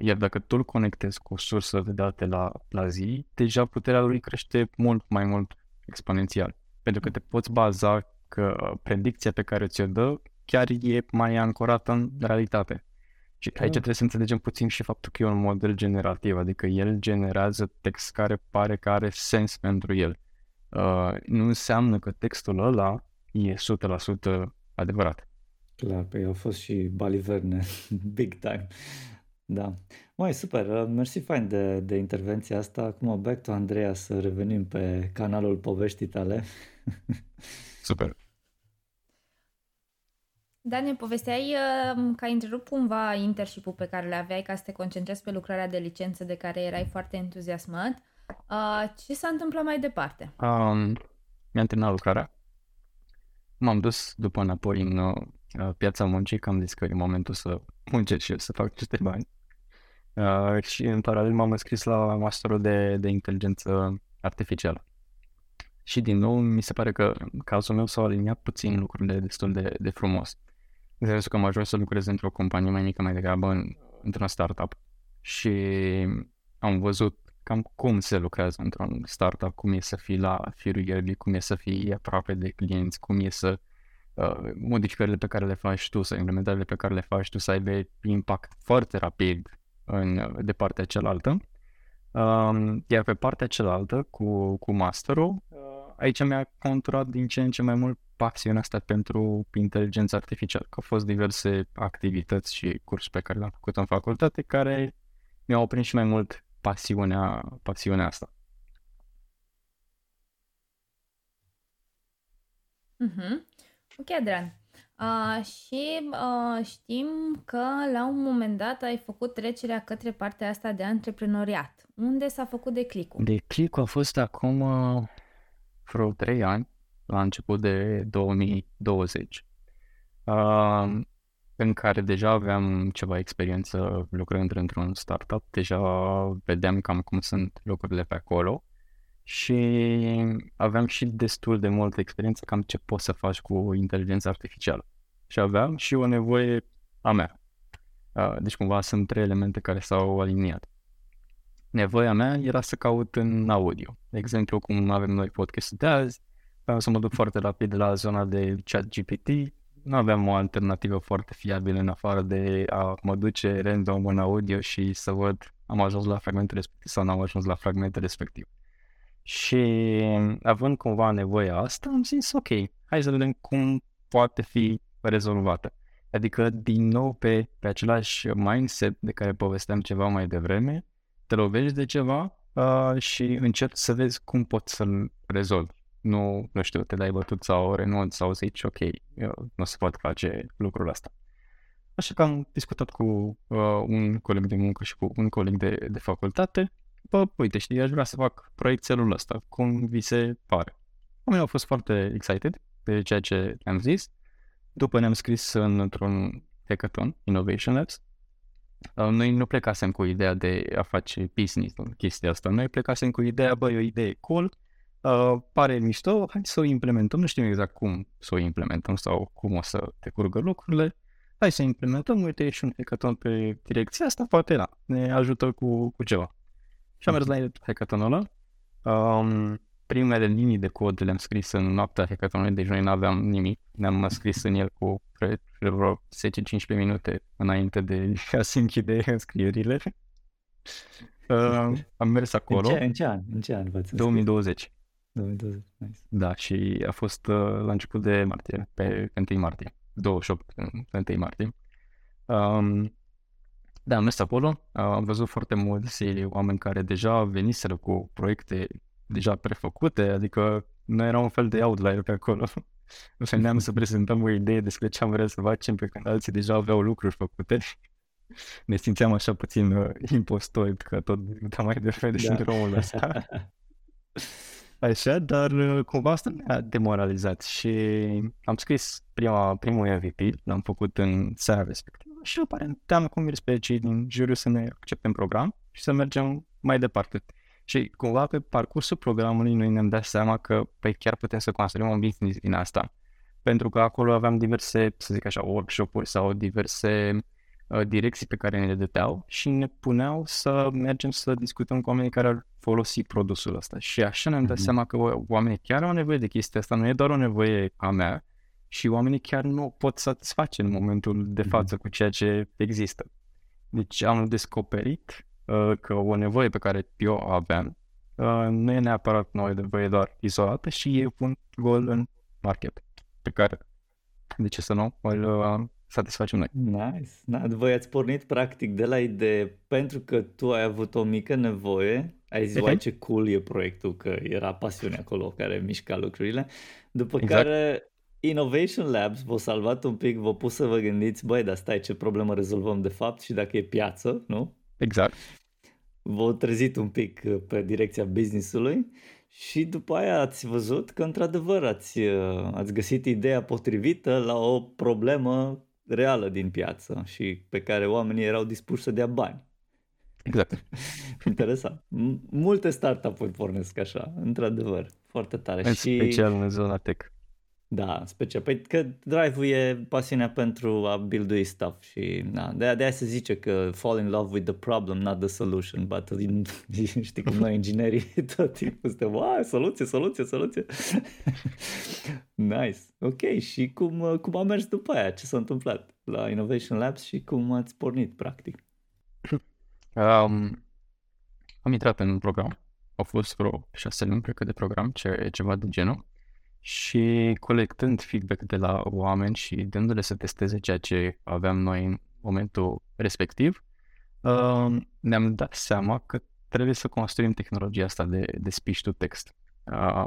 Iar dacă tu îl conectezi cu o sursă de date la, la zi, deja puterea lui crește mult mai mult exponențial. Pentru că te poți baza că predicția pe care ți-o dă chiar e mai ancorată în realitate. Și aici trebuie să înțelegem puțin și faptul că e un model generativ, adică el generează text care pare că are sens pentru el. Uh, nu înseamnă că textul ăla e o sută la sută adevărat. Clar, păi au fost și baliverne big time. Da. Mai super, mersi fain de, de intervenția asta. Acum back to Andreea, să revenim pe canalul poveștii tale. Super. Dani, povesteai că ai întrerupt cumva internship-ul pe care le aveai ca să te concentrezi pe lucrarea de licență de care erai foarte entuziasmat. Ce s-a întâmplat mai departe? Um, mi-am terminat lucrarea. M-am dus după înapoi în uh, piața muncii, că am zis că e momentul să muncești și să fac niște bani. Uh, și în paralel m-am înscris la masterul de, de inteligență artificială. Și din nou mi se pare că în cazul meu s-au aliniat puțin lucrurile destul de, de frumos. De sensul că am ajuns să lucrez într-o companie mai mică, mai degrabă în, într-un startup, și am văzut cam cum se lucrează într-un startup, cum e să fii la firul ierbii, cum e să fii aproape de clienți, cum e să uh, modificările pe care le faci tu, să implementările pe care le faci tu să aibă impact foarte rapid în, de partea cealaltă. Uh, iar pe partea cealaltă, cu, cu masterul, uh, aici mi-a conturat din ce în ce mai mult pasiunea asta pentru inteligența artificială, că au fost diverse activități și cursuri pe care le-am făcut în facultate care mi-au oprins și mai mult pasiunea, pasiunea asta. Mm-hmm. Ok, Adrian. Uh, și uh, știm că la un moment dat ai făcut trecerea către partea asta de antreprenoriat. Unde s-a făcut declicul? Declicul a fost acum uh, vreo trei ani, la început de două mii douăzeci, uh, în care deja aveam ceva experiență lucrând într-un startup, deja vedeam cam cum sunt lucrurile pe acolo și aveam și destul de multă experiență cam ce poți să faci cu inteligența artificială și aveam și o nevoie a mea. Uh, deci cumva sunt trei elemente care s-au aliniat. Nevoia mea era să caut în audio. De exemplu, cum avem noi podcastul de azi, vreau să mă duc foarte rapid la zona de ChatGPT. Nu aveam o alternativă foarte fiabilă în afară de a mă duce random în audio și să văd am ajuns la fragmentul respectiv sau n-am ajuns la fragmentul respectiv. Și având cumva nevoia asta, am zis ok, hai să vedem cum poate fi rezolvată. Adică din nou pe, pe același mindset de care povesteam ceva mai devreme, te lovești de ceva uh, și încerci să vezi cum poți să-l rezolvi. Nu, nu știu, te dai bătut sau renunți sau zici ok, nu o să pot face lucrul ăsta. Așa că am discutat cu uh, un coleg de muncă și cu un coleg de, de facultate. Bă, uite, știi, aș vrea să fac proiectelul ăsta, cum vi se pare. Oamenii au fost foarte excited pe ceea ce am zis. După ne-am scris într-un hackathon, Innovation Labs. Noi nu plecasem cu ideea de a face business în chestia asta. Noi plecasem cu ideea, băi, o idee cool, uh, pare mișto, hai să o implementăm. Nu știm exact cum să o implementăm sau cum o să te curgă lucrurile. Hai să implementăm, uite, și un hackathon pe direcția asta, poate da, ne ajută cu, cu ceva. Și am mers la hackathonul ăla. Um, primele linii de cod le-am scris în noaptea hackathonului, deci noi n-aveam nimic. Ne-am scris în el cu cred, vreo zece cincisprezece minute înainte de a se închide înscrierile. Uh, am mers acolo. În ce, în ce an? În ce an v-ați două mii douăzeci. două mii douăzeci, nice. Da, și a fost uh, la început de martie, pe întâi martie, douăzeci și opt, întâi martie. Um, Da, am mers acolo, am văzut foarte mulți oameni care deja veniseră cu proiecte deja prefăcute, adică noi eram un fel de outlier pe acolo. Veneam să prezentăm o idee despre ce am vrea să facem, pe când alții deja aveau lucruri făcute. Ne simțeam așa puțin uh, impostori, că tot am mai de fel și în drumul ăsta. Așa, dar cumva asta ne-a demoralizat și am scris prima, primul M V P, l-am făcut în seara respectivă. Și aparenteam convins pe cei din juriu să ne acceptăm program și să mergem mai departe. Și cumva pe parcursul programului noi ne-am dat seama că păi, chiar putem să construim un business din asta. Pentru că acolo aveam diverse, să zic așa, workshop-uri sau diverse direcții pe care ne le dăteau și ne puneau să mergem să discutăm cu oamenii care ar folosi produsul ăsta. Și așa ne-am dat seama că oamenii chiar au nevoie de chestia asta, nu e doar o nevoie a mea și oamenii chiar nu o pot satisface în momentul de față cu ceea ce există. Deci am descoperit uh, că o nevoie pe care eu o aveam uh, nu e neapărat nouă nevoie doar izolată și e un gol în market pe care, de ce să nu, îl uh, satisfacem noi. Nice. Da, voi ați pornit practic de la idee, pentru că tu ai avut o mică nevoie, ai zis, uai, ce cool e proiectul, că era pasiunea acolo care mișca lucrurile, după exact. Care... Innovation Labs v-a salvat un pic, v-a pus să vă gândiți, băi, dar stai, ce problemă rezolvăm de fapt și dacă e piață, nu? Exact. V-a trezit un pic pe direcția business-ului și după aia ați văzut că într-adevăr ați, ați găsit ideea potrivită la o problemă reală din piață și pe care oamenii erau dispuși să dea bani. Exact. Interesant. Multe startup-uri pornesc așa, într-adevăr, foarte tare. În și... special în zona tech. Da, special. Păi că drive-ul e pasiunea pentru a build-ui stuff și na, de-aia, de-aia se zice că fall in love with the problem, not the solution, but in, știi cum noi inginerii tot timpul suntem, wow, soluție, soluție, soluție. Nice. Ok, și cum, cum a mers după aia? Ce s-a întâmplat la Innovation Labs și cum ați pornit practic? Um, am intrat în program. Au fost vreo șase luni, cred că, de program, ce, ceva de genul. Și colectând feedback de la oameni și dându-le să testeze ceea ce aveam noi în momentul respectiv, uh, ne-am dat seama că trebuie să construim tehnologia asta de, de speech to text. Uh,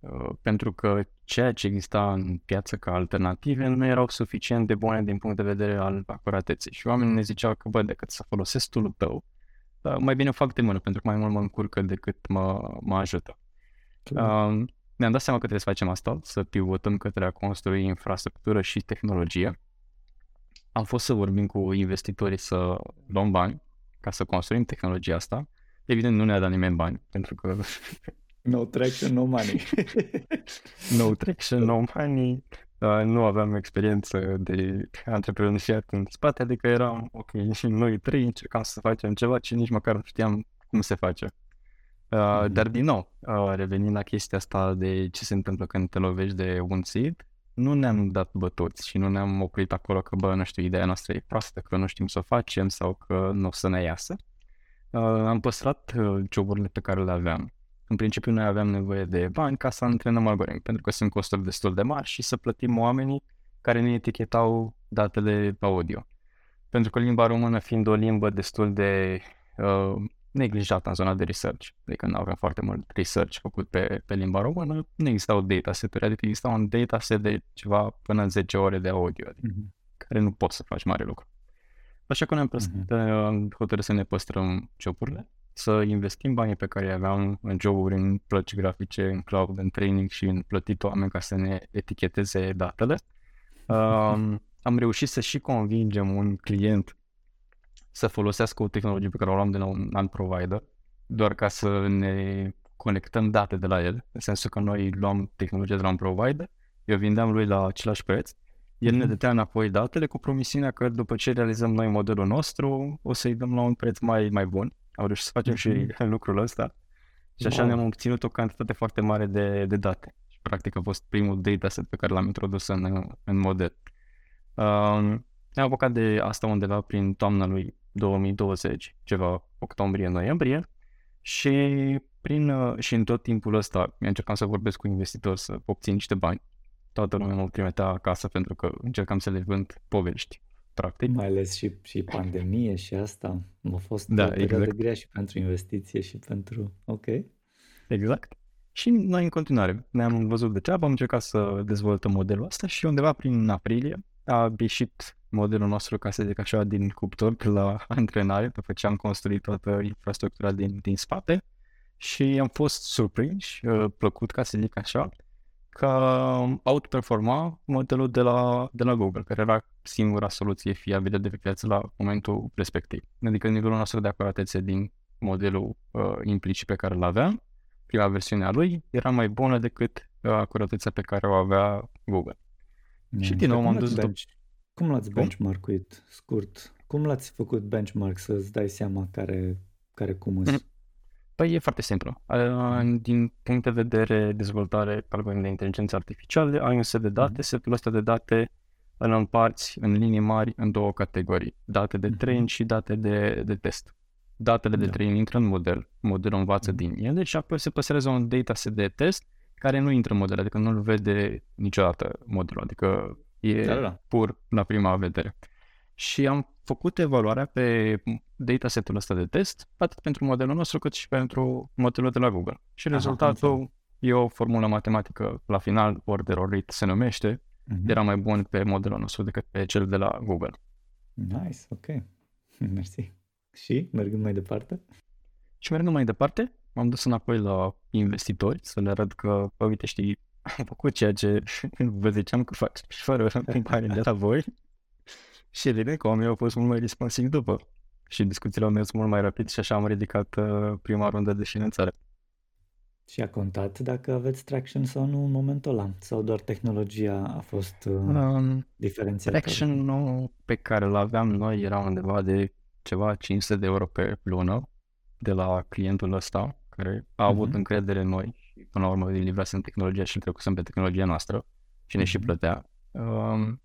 uh, pentru că ceea ce exista în piață ca alternative nu erau suficient de bune din punct de vedere al acurateței. Și oamenii ne ziceau că, bă, decât să folosesc tool-ul tău, uh, mai bine fac de mână, pentru că mai mult mă încurcă decât mă, mă ajută. Uh, Ne-am dat seama că trebuie să facem asta, să pivotăm către a construi infrastructură și tehnologie. Am fost să vorbim cu investitorii să luăm bani ca să construim tehnologia asta. Evident, nu ne-a dat nimeni bani, pentru că... No traction, no money. No traction, no money. Uh, nu aveam experiență de antreprenoriat în spate, adică eram, ok, și noi trei încercam să facem ceva și nici măcar nu știam cum se face. Uh, dar din nou, uh, revenind la chestia asta de ce se întâmplă când te lovești de un țid, nu ne-am dat bătuți și nu ne-am oprit acolo că, bă, nu știu, ideea noastră e proastă, că nu știm să o facem sau că nu o să ne iasă. Uh, am păstrat uh, joburile pe care le aveam. În principiu, noi aveam nevoie de bani ca să antrenăm algoritmi, pentru că sunt costuri destul de mari și să plătim oamenii care ne etichetau datele audio. Pentru că limba română fiind o limbă destul de... Uh, neglijată în zona de research, adică nu aveam foarte mult research făcut pe, pe limba română, nu existau dataset-uri, adică exista un dataset de ceva până în zece ore de audio, adică, mm-hmm. care nu poți să faci mare lucru. Așa că ne-am mm-hmm. hotărât să ne păstrăm joburile, să investim banii pe care aveam în joburi, în plăci grafice, în cloud, în training și în plătit oameni ca să ne eticheteze datele. Um, am reușit să și convingem un client să folosească o tehnologie pe care o luam de la un alt provider, doar ca să ne conectăm date de la el, în sensul că noi luam tehnologia de la un provider, eu vindeam lui la același preț, el ne dătea înapoi datele cu promisiunea că după ce realizăm noi modelul nostru, o să-i dăm la un preț mai, mai bun. Am reușit să facem și lucrul ăsta și așa ne-am obținut o cantitate foarte mare de, de date. Și practic a fost primul dataset pe care l-am introdus în, în model. Um, ne-am apucat de asta undeva prin toamna lui două mii douăzeci, ceva octombrie-noiembrie și, prin, și în tot timpul ăsta încercam să vorbesc cu investitori să obțin niște bani. Toată lumea mă trimitea acasă pentru că încercam să le vând povești, practic. Mai ales și, și pandemie și asta. A fost da, o perioadă exact. Grea și pentru investiție și pentru... Ok. Exact. Și noi în continuare ne-am văzut de treabă, am încercat să dezvoltăm modelul ăsta și undeva prin aprilie a ieșit modelul nostru, ca să zic așa, din cuptor pe la antrenare, după ce am construit toată infrastructura din, din spate și am fost surprinși, plăcut, ca să zic așa, că outperforma modelul de la, de la Google, care era singura soluție fiabilă de pe piață la momentul respectiv. Adică nivelul nostru de acuratețe din modelul uh, implicit pe care îl avea, prima versiune a lui, era mai bună decât uh, acuratețea pe care o avea Google. Mm. Și din nou m-am dus... Cum l-ați benchmark-uit scurt? Cum l-ați făcut benchmark să-ți dai seama care, care cum îți? Păi e foarte simplu. Din punct de vedere dezvoltare, vorbim de inteligență artificială, ai un set de date, mm-hmm. setul ăsta de date îl împarți în linii mari în două categorii, date de train și date de, de test. Datele de da. train intră în model, modelul învață mm-hmm. din ele și apoi se păstrează un dataset de test care nu intră în model, adică nu-l vede niciodată modelul, adică e da, da. pur la prima vedere. Și am făcut evaluarea pe datasetul ăsta de test, atât pentru modelul nostru, cât și pentru modelul de la Google. Și Aha, rezultatul înțeleg. e o formulă matematică, la final, order or rate se numește, uh-huh. era mai bun pe modelul nostru decât pe cel de la Google. Nice, ok. Mersi. Și, mergând mai departe? Și mergând mai departe, m-am dus înapoi la investitori să le arăt că, uite, știi, am făcut ceea ce vă ziceam că fac și fără timpare de la voi. Și evident că oamenii au fost mult mai responsivi după și discuțiile au mers mult mai rapid și așa am ridicat prima rundă de finanțare. Și a contat dacă aveți traction sau nu în momentul ăla? Sau doar tehnologia a fost um, diferențiată? Traction-ul pe care îl aveam noi era undeva de ceva cinci sute de euro pe lună de la clientul ăsta care a avut uh-huh. încredere în noi și până la urmă îi livrasem tehnologia și îl trecusem pe tehnologia noastră și ne uh-huh. și plătea. Um,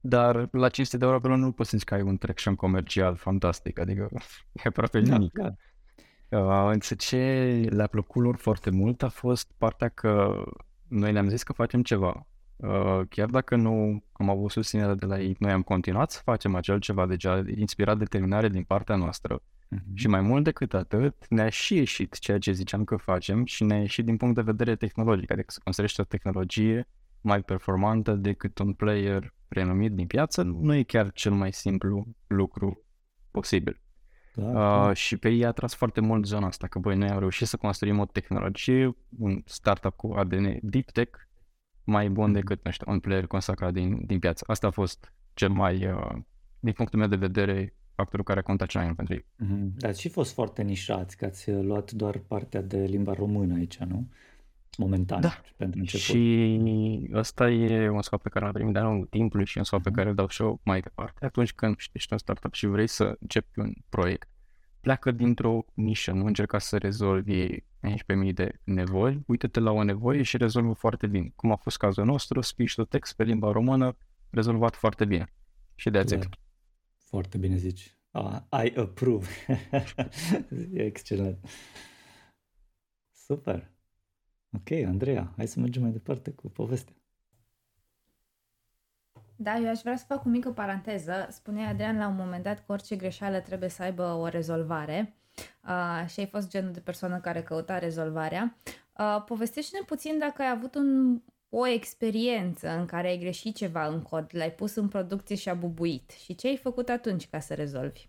Dar la cinci sute de euro pe lună nu poți să zici că ai un traction comercial fantastic, adică e aproape nimic. Uh, însă ce le-a plăcut lor foarte mult a fost partea că noi le-am zis că facem ceva. Uh, chiar dacă nu am avut susținerea de la ei, noi am continuat să facem acel ceva, deci a inspirat determinare din partea noastră. Uh-huh. Și mai mult decât atât, ne-a și ieșit ceea ce ziceam că facem și ne-a ieșit din punct de vedere tehnologic, adică să construiești o tehnologie mai performantă decât un player renumit din piață, nu e chiar cel mai simplu lucru posibil. Da, da. Uh, și pe ei a atras foarte mult zona asta, că băi, noi am reușit să construim o tehnologie, un startup cu A D N deep tech, mai bun decât, nu știu, un player consacrat din, din piață. Asta a fost cel mai, uh, din punctul meu de vedere, factorul care a contat cel mai mult pentru ei. Dar și fost foarte nișați, că ați luat doar partea de limba română aici, nu? Momentan, da. pentru început. Și ăsta e un sfat pe care l-am primit de-a lungul timpului și un sfat pe care îl dau și eu mai departe. Atunci când ești un startup și vrei să începi un proiect, pleacă dintr-o nișă, nu încerca să rezolvi cincisprezece mii de nevoi, uite-te la o nevoie și rezolvă foarte bine. Cum a fost cazul nostru, speech to text pe limba română, rezolvat foarte bine. Și de aceea. Foarte bine zici. Ah, I approve. Excelent. Super. Ok, Andreea, hai să mergem mai departe cu povestea. Da, eu aș vrea să fac o mică paranteză. Spunea Adrian la un moment dat că orice greșeală trebuie să aibă o rezolvare uh, și ai fost genul de persoană care căuta rezolvarea. Uh, povestește-ne puțin dacă ai avut un, o experiență în care ai greșit ceva în cod, l-ai pus în producție și a bubuit. Și ce ai făcut atunci ca să rezolvi?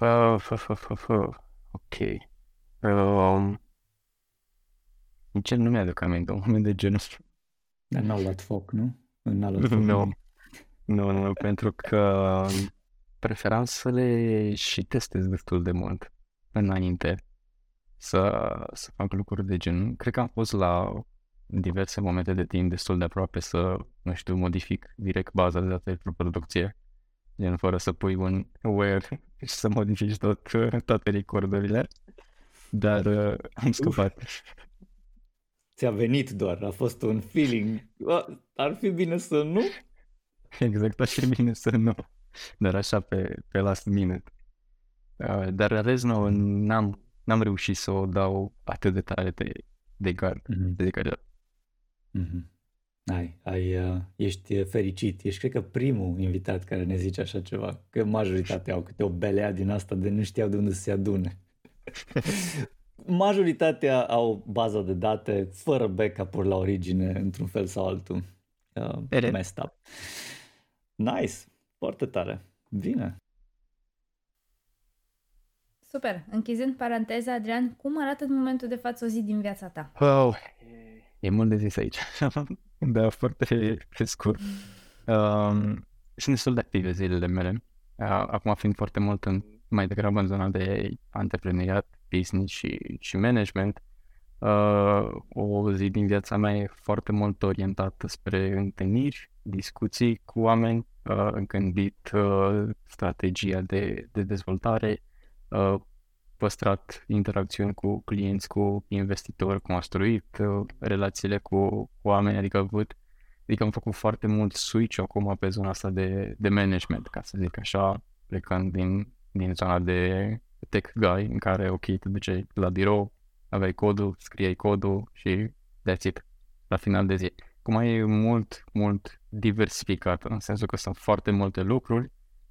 Uh, f- f- f- f- ok. Um... Nici nu mi-aduc aminte, un moment de genul. Dar n-au luat foc, nu? N-au luat foc. Nu, nu, nu, pentru că preferam să le și testez destul de mult înainte să, să fac lucruri de genul. Cred că am fost la diverse momente de timp destul de aproape să, nu știu, modific direct baza de date pentru producție, gen fără să pui un where și să modifici tot, toate recordurile, dar uh, am scăpat. Uf. Ți-a venit doar, a fost un feeling, ar fi bine să nu? Exact, ar fi bine să nu, dar așa pe, pe last minute. Dar în rest nu, n-am, n-am reușit să o dau atât de tare de, de gard. Mm-hmm. De gard. Mm-hmm. Ai, ai, ești fericit, ești cred că primul invitat care ne zice așa ceva, că majoritatea au câte o belea din asta de nu știau de unde să se adune. Majoritatea au baza de date fără backup-uri la origine, într-un fel sau altul. Uh, messed up. Nice, foarte tare. Bine. Super. Închizând paranteza, Adrian, cum arată în momentul de față o zi din viața ta? Oh, e mult de zis aici. Da, foarte scurt. Um, sunt destul de active zilele mele. Acum fiind foarte mult în, mai degrabă în zona de antreprenoriat, business și, și management, uh, o zi din viața mea e foarte mult orientată spre întâlniri, discuții cu oameni, uh, gândit uh, strategia de, de dezvoltare, uh, păstrat interacțiuni cu clienți, cu investitori, construit uh, relațiile cu oameni, adică văd, adică am făcut foarte mult switch acum pe zona asta de, de management, ca să zic așa, plecând din, din zona de tech guy, în care, ok, te duceai la birou, aveai codul, scriei codul și that's it, la final de zi. Cum e mult, mult diversificată, în sensul că sunt foarte multe lucruri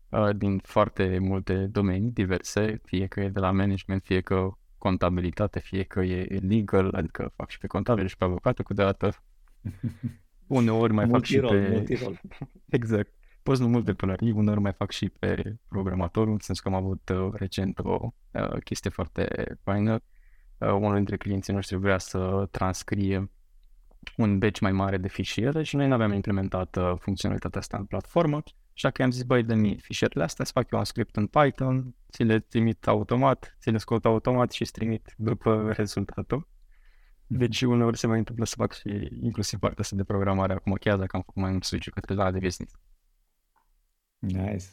uh, din foarte multe domenii diverse, fie că e de la management, fie că contabilitate, fie că e legal, adică fac și pe contabil și pe avocat câteodată. Uneori mai multirol, fac și pe... Multirol. Exact. Poți nu multe pălării, uneori mai fac și pe programatorul, în sensul că am avut uh, recent o uh, chestie foarte faină. Uh, unul dintre clienții noștri vrea să transcrie un batch mai mare de fișiere și noi n-aveam implementat uh, funcționalitatea asta în platformă, așa că i-am zis, băi, dă-mi fișierele astea, să fac eu un script în Python, ți le trimit automat, ți le scot automat și îți trimit după rezultatul. Deci uneori se mai întâmplă să fac și inclusiv partea asta de programare acum, chiar dacă am făcut mai mult switch către la de business. Nice.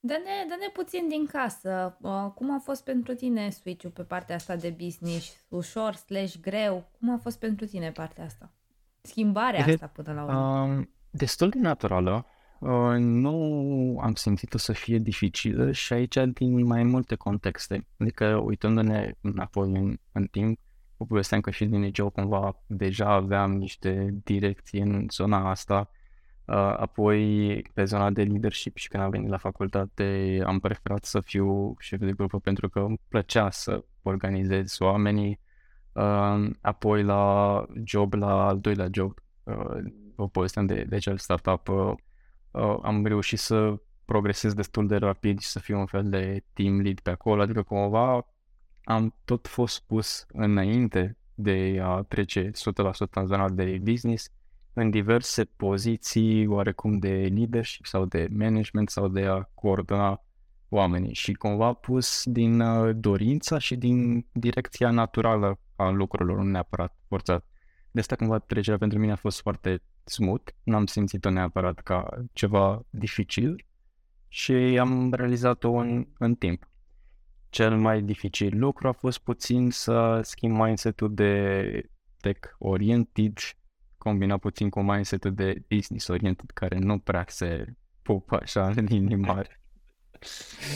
Dă-ne, dă-ne puțin din casă. Uh, cum a fost pentru tine switch-ul pe partea asta de business? Ușor slash greu? Cum a fost pentru tine partea asta? Schimbarea de, asta până la urmă? Uh, destul de naturală. Uh, nu am simțit-o să fie dificilă și aici din mai multe contexte. Adică uitându-ne înapoi în, în timp, o povesteam că și din liceu cumva deja aveam niște direcții în zona asta. Apoi pe zona de leadership și când am venit la facultate am preferat să fiu șef de grupă pentru că îmi plăcea să organizez oamenii. Apoi la job, la al doilea job, o povesteam de, de acel startup, am reușit să progresez destul de rapid și să fiu un fel de team lead pe acolo, adică cumva am tot fost pus înainte de a trece o sută la sută în zona de business în diverse poziții oarecum de leadership sau de management sau de a coordona oamenii și cumva pus din dorința și din direcția naturală a lucrurilor, nu neapărat forțat. De asta cumva trecerea pentru mine a fost foarte smooth, n-am simțit-o neapărat ca ceva dificil și am realizat-o în, în timp. Cel mai dificil lucru a fost puțin să schimb mindset-ul de tech-oriented, combina puțin cu mindset-ul de business-oriented, care nu prea se pupă așa în linii mari.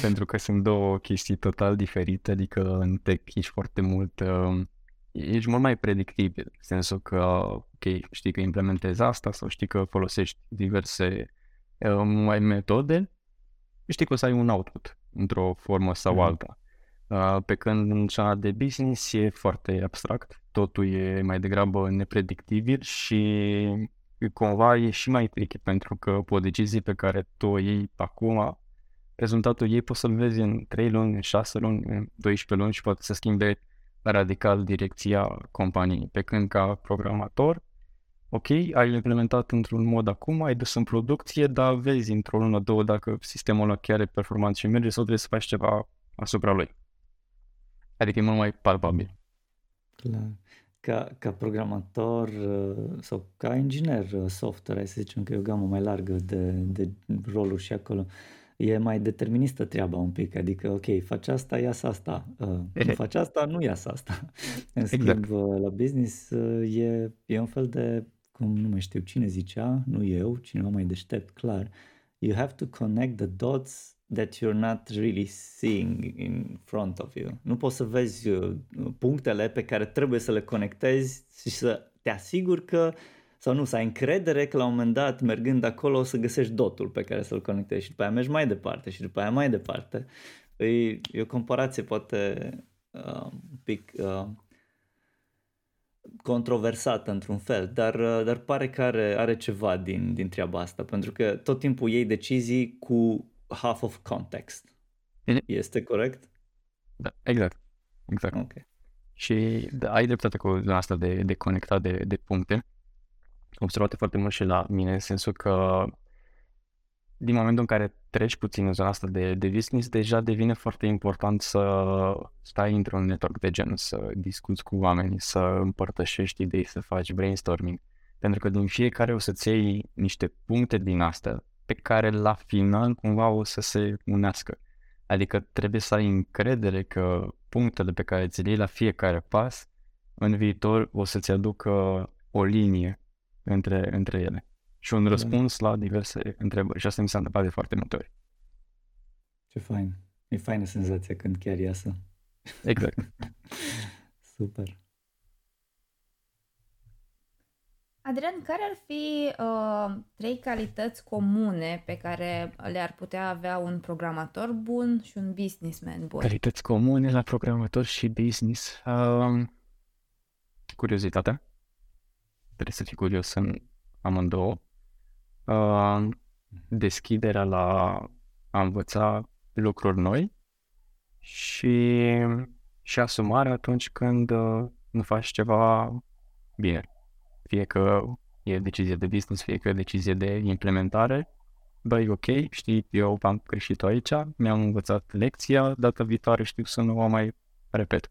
Pentru că sunt două chestii total diferite, adică în tech ești foarte mult, ești mult mai predictibil, în sensul că, ok, știi că implementezi asta sau știi că folosești diverse mai metode, știi că o să ai un output într-o formă sau alta. Pe când în cea de business e foarte abstract, totul e mai degrabă nepredictibil și cumva e și mai tricky pentru că o decizie pe care tu o iei acum, rezultatul ei poți să-l vezi în trei luni, în șase luni, în doisprezece luni și poate să schimbe radical direcția companiei. Pe când ca programator, ok, ai implementat într-un mod acum, ai dus în producție, dar vezi într-o lună, două dacă sistemul ăla chiar e performant și merge sau trebuie să faci ceva asupra lui. Adică e mult mai palpabil. Clar. Ca, ca programator sau ca inginer software, să zicem că e o gamă mai largă de, de roluri și acolo, e mai deterministă treaba un pic, adică ok, faci asta, iasă asta, nu faci asta, nu iasă asta. În schimb, exact. La business e, e un fel de, cum nu mai știu cine zicea, nu eu, cineva mai deștept, clar, you have to connect the dots that you're not really seeing in front of you. Nu poți să vezi punctele pe care trebuie să le conectezi și să te asiguri că, sau nu, să ai încredere că la un moment dat, mergând acolo, o să găsești dotul pe care să-l conectezi și după aia mergi mai departe și după aia mai departe. E, e o comparație poate uh, un pic uh, controversată într-un fel, dar, dar pare că are, are ceva din, din treaba asta, pentru că tot timpul iei decizii cu half of context. Este corect? Da, exact. Exact. Okay. Și da, ai dreptate cu asta de, de conectat de, de puncte. Observate foarte mult și la mine, în sensul că din momentul în care treci puțin în zona asta de, de business, deja devine foarte important să stai într-un network de genul, să discuți cu oamenii, să împărtășești idei, să faci brainstorming. Pentru că din fiecare o să-ți iei niște puncte din astea pe care la final cumva o să se unească. Adică trebuie să ai încredere că punctele pe care ți le iei la fiecare pas în viitor o să-ți aducă o linie între, între ele și un răspuns la diverse întrebări. Și asta mi s-a întâmplat de foarte multe ori. Ce fain. E faină senzația când chiar iasă. Exact. Super. Adrian, care ar fi uh, trei calități comune pe care le-ar putea avea un programator bun și un businessman bun? Calități comune la programator și business? Uh, curiozitatea. Trebuie să fii curios în amândouă. Uh, deschiderea la a învăța lucruri noi și, și asumarea atunci când uh, nu faci ceva bine. Fie că e decizie de business, fie că e decizie de implementare, băi, ok, știi, eu am creștit aici, mi-am învățat lecția, data viitoare știu să nu o mai repet.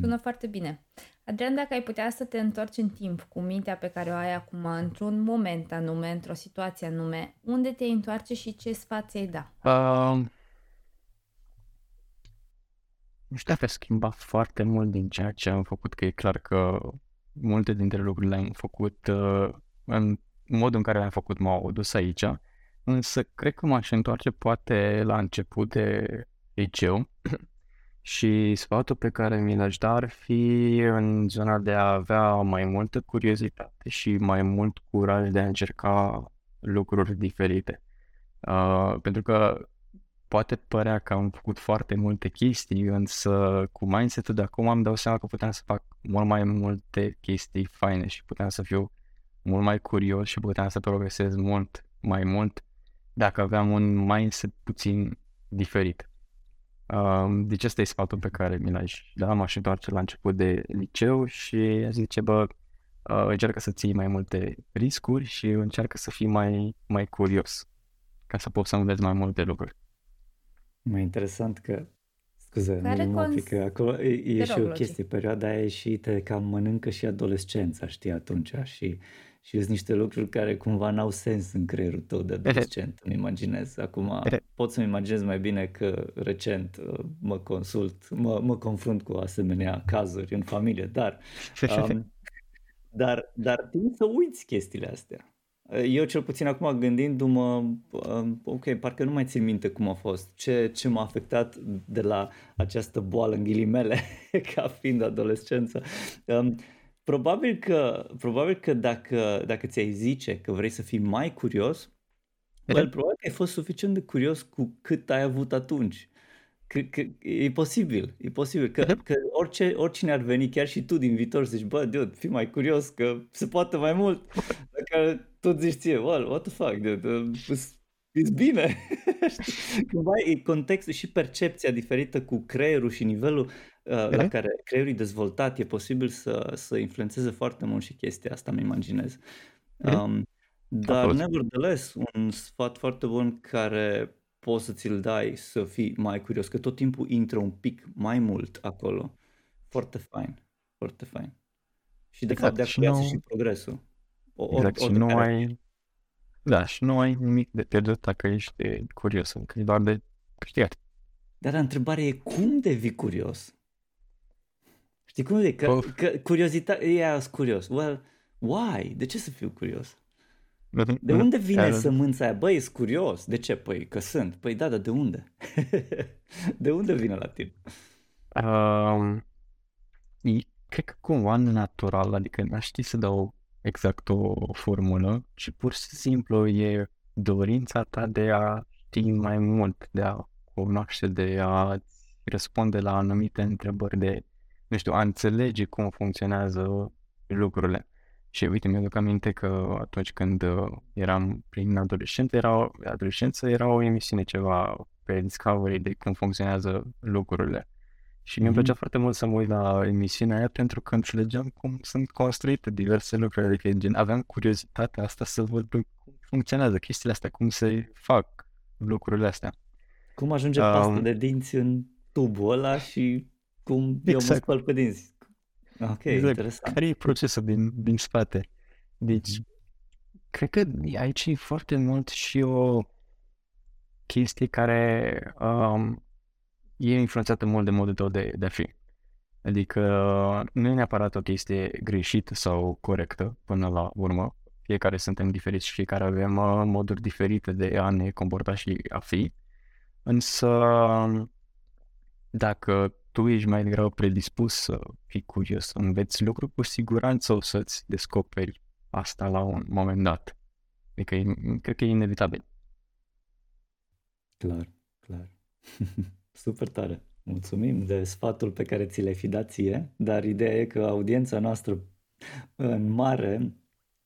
Sună foarte bine. Adrian, dacă ai putea să te întorci în timp cu mintea pe care o ai acum, într-un moment anume, într-o situație anume, unde te întoarce și ce sfat ți-ai da? Uh... Nu știu dacă a schimbat foarte mult din ceea ce am făcut, că e clar că multe dintre lucruri le-am făcut în modul în care le-am făcut, m-au dus aici, însă cred că m-aș întoarce poate la început de liceu și sfatul pe care mi l-aș da ar fi în zona de a avea mai multă curiozitate și mai mult curaj de a încerca lucruri diferite. Uh, pentru că poate părea că am făcut foarte multe chestii, însă cu mindset-ul de acum îmi dau seama că puteam să fac mult mai multe chestii faine și puteam să fiu mult mai curios și puteam să progresez mult mai mult dacă aveam un mindset puțin diferit. Deci ăsta e sfatul pe care mi l-aș da, m-aș întoarce la început de liceu și zice, bă, încearcă să ții mai multe riscuri și încearcă să fii mai, mai curios ca să poți să înveți mai multe lucruri. Mai interesant că, scuze, nu mă cons... că acolo e, e și o chestie, perioada aia e și te cam mănâncă și adolescența, știi, atunci și, și sunt niște lucruri care cumva n-au sens în creierul tău de adolescent, îmi imaginez. Acum pot să-mi imaginez mai bine că recent mă consult, mă, mă confrunt cu asemenea cazuri în familie, dar, um, dar, dar trebuie să uiți chestiile astea. Eu cel puțin acum gândindu-mă, ok, parcă nu mai țin minte cum a fost, ce, ce m-a afectat de la această boală în ghilimele ca fiind adolescență. Probabil că, probabil că dacă, dacă ți-ai zice că vrei să fii mai curios, well, probabil că ai fost suficient de curios cu cât ai avut atunci. Că, că, e posibil, e posibil că, că orice, oricine ar veni, chiar și tu din viitor zici, bă, dude, fii mai curios că se poate mai mult, dacă tu zici ție, well, what the fuck, dude, e bine. Cumva e contextul și percepția diferită cu creierul și nivelul uh, la care creierul e dezvoltat, e posibil să, să influențeze foarte mult și chestia asta, îmi imaginez. Um, dar nevertheless, un sfat foarte bun care poți să ți-l dai să fii mai curios, că tot timpul intră un pic mai mult acolo. Foarte fain, foarte fain. Și de exact, fapt de acolo și progresul. O, exact, o, și nu ai... Da, și nu ai nimic de pierdut dacă ești curios, că e doar de câștigat. Dar întrebarea e cum devii curios? Știi cum e? Că, oh. că curiozitatea e curios. Well, why? De ce să fiu curios? De unde vine Iar... sămânța aia? Băi, ești curios. De ce? Păi că sunt. Păi da, dar de unde? De unde vine la tine? Um, cred că cumva natural, adică n-aș ști să dau exact o formulă, ci pur și simplu e dorința ta de a ști mai mult, de a cunoaște, de a răspunde la anumite întrebări, de, nu știu, a înțelege cum funcționează lucrurile. Și uite, mi-aduc aminte că atunci când eram prin adolescență, era, adolescență, era o emisiune ceva pe Discovery de cum funcționează lucrurile. Și mi-a mm-hmm. plăcea foarte mult să mă uit la emisiunea aia pentru că înțelegeam cum sunt construite diverse lucruri. Adică gen, aveam curiozitatea asta să văd cum funcționează chestiile astea, cum se fac lucrurile astea. Cum ajunge um, pasta de dinți în tubul ăla și cum exact. Eu mă spăl pe dinți. Ok, exact. Interesant. Care e procesul din, din spate? Deci, Cred că aici e foarte mult și o chestie care um, e influențată mult de modul tău de, de a fi. Adică nu e neapărat o chestie greșită sau corectă până la urmă. Fiecare suntem diferiți și fiecare avem uh, moduri diferite de a ne comporta și a fi. Însă dacă tu ești mai degrabă predispus să fii curios, să înveți lucruri, cu siguranță o să-ți descoperi asta la un moment dat. Adică e, cred că e inevitabil. Clar, clar. Super tare. Mulțumim de sfatul pe care ți l-ai fi dat ție, dar ideea e că audiența noastră în mare,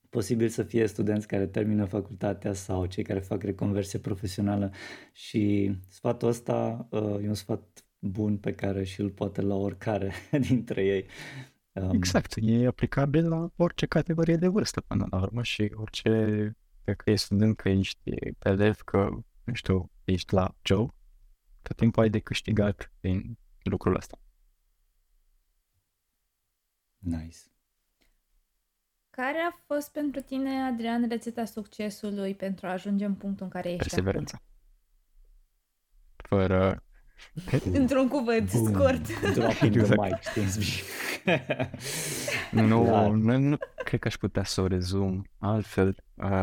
posibil să fie studenți care termină facultatea sau cei care fac reconversie profesională, și sfatul ăsta uh, e un sfat bun pe care și îl poate lua oricare dintre ei. Um, exact, e aplicabil la orice categorie de vârstă până la urmă și orice, că ești student, că ești elev, că nu știu, ești la job, tot timpul ai de câștigat din lucrul ăsta. Nice. Care a fost pentru tine, Adrian, rețeta succesului pentru a ajunge în punctul în care ești Perseverența. Acum? Fără... Într-un cuvânt Bun. Scurt. Exact. nu, nu, nu cred că aș putea să o rezum altfel,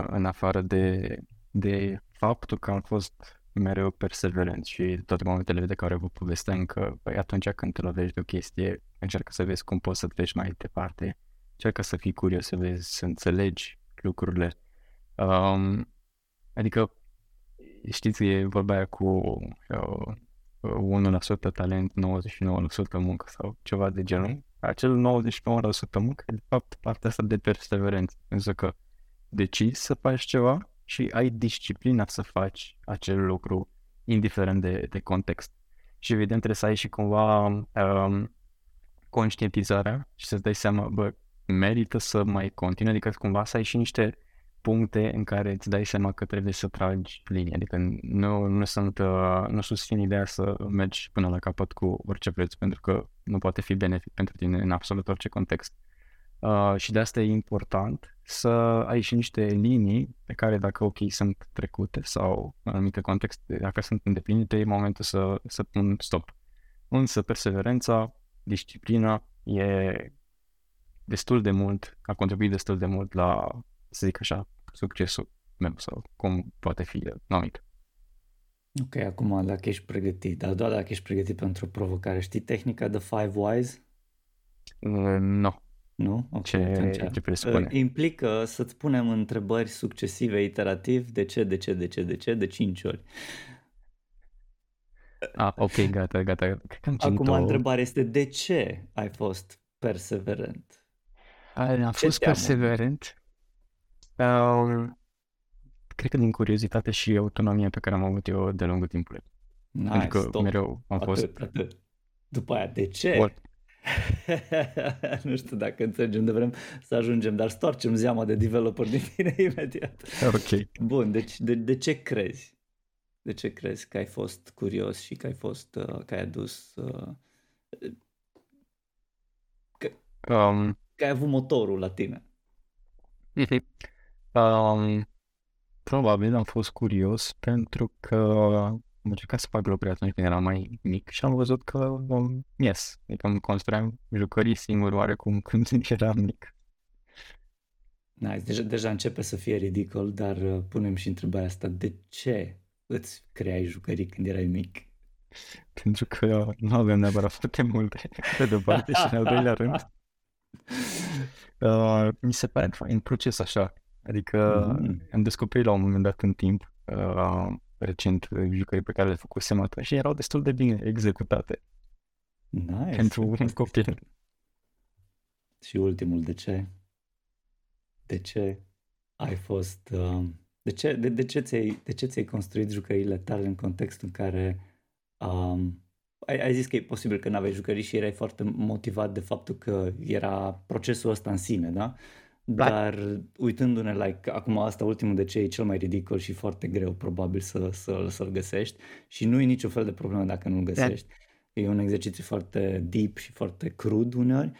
în afară de, de faptul că am fost mereu perseverent și toate momentele de care vă povesteam că păi, atunci când te lovești de o chestie, încearcă să vezi cum poți să treci mai departe. Încearcă să fii curios, să vezi, să înțelegi lucrurile. Um, adică, știți, e vorba aia cu uh, unu la sută talent, nouăzeci și nouă la sută muncă sau ceva de genul. Acel nouăzeci și nouă la sută muncă e, de fapt, partea asta de perseverență. Însă că decizi să faci ceva și ai disciplina să faci acel lucru, indiferent de, de context. Și, evident, trebuie să ai și cumva... Um, conștientizarea și să-ți dai seama, bă, merită să mai continui, adică cumva să ai și niște puncte în care îți dai seama că trebuie să tragi linie, adică nu, nu sunt, nu susțin ideea să mergi până la capăt cu orice preț, pentru că nu poate fi benefic pentru tine în absolut orice context. Uh, și de asta e important să ai și niște linii pe care dacă ok sunt trecute sau în anumite contexte, dacă sunt îndeplinite, e momentul să, să pun stop. Însă perseverența, disciplina e destul de mult, a contribuit destul de mult la, să zic așa, succesul meu sau cum poate fi numit. Ok, acum dacă ești pregătit, dar doar dacă ești pregătit pentru o provocare, știi tehnica The Five Whys? Uh, nu. Nu? Okay, ce, atunci, ce presupune? Uh, implică să-ți punem întrebări succesive, iterativ, de ce, de ce, de ce, de ce, de cinci ori. Ah, ok, gata, gata. Acum întrebarea este de ce ai fost perseverent? Am fost perseverent? Uh, cred că din curiozitate și autonomia pe care am avut eu de-a lungul timpului. Nice, adică top. Mereu am atât, fost... Atât. După aia, de ce? Nu știu dacă înțelegem de vrem să ajungem, dar storcem zeama de developer din tine imediat. Ok. Bun, deci de, de ce crezi? De ce crezi că ai fost curios și că ai fost, uh, că ai adus, uh, că, um, că ai avut motorul la tine? Um, probabil am fost curios pentru că am încercat să fac lucruri atunci când eram mai mic și am văzut că um, yes, adică îmi construiam jucării singur oarecum când eram mic. Nice. Deja, deja începe să fie ridicol, dar uh, punem și întrebarea asta, de ce îți creai jucării când erai mic? Pentru că nu aveam neapărat foarte multe pe de parte și în al doilea rând. Uh, mi se pare în proces așa. Adică mm-hmm. am descoperit la un moment dat în timp uh, recent jucării pe care le făcusem atunci și erau destul de bine executate. Nice. Pentru un copil. Și ultimul, de ce? De ce ai fost... Uh... De ce, de, de, ce ți-ai, de ce ți-ai construit jucăriile tale în contextul în care um, ai, ai zis că e posibil că n-aveai jucării și erai foarte motivat de faptul că era procesul ăsta în sine, da? Dar uitându-ne, like, acum asta ultimul de ce e cel mai ridicol și foarte greu probabil să, să, să-l găsești și nu e niciun fel de problemă dacă nu-l găsești. E un exercițiu foarte deep și foarte crud uneori,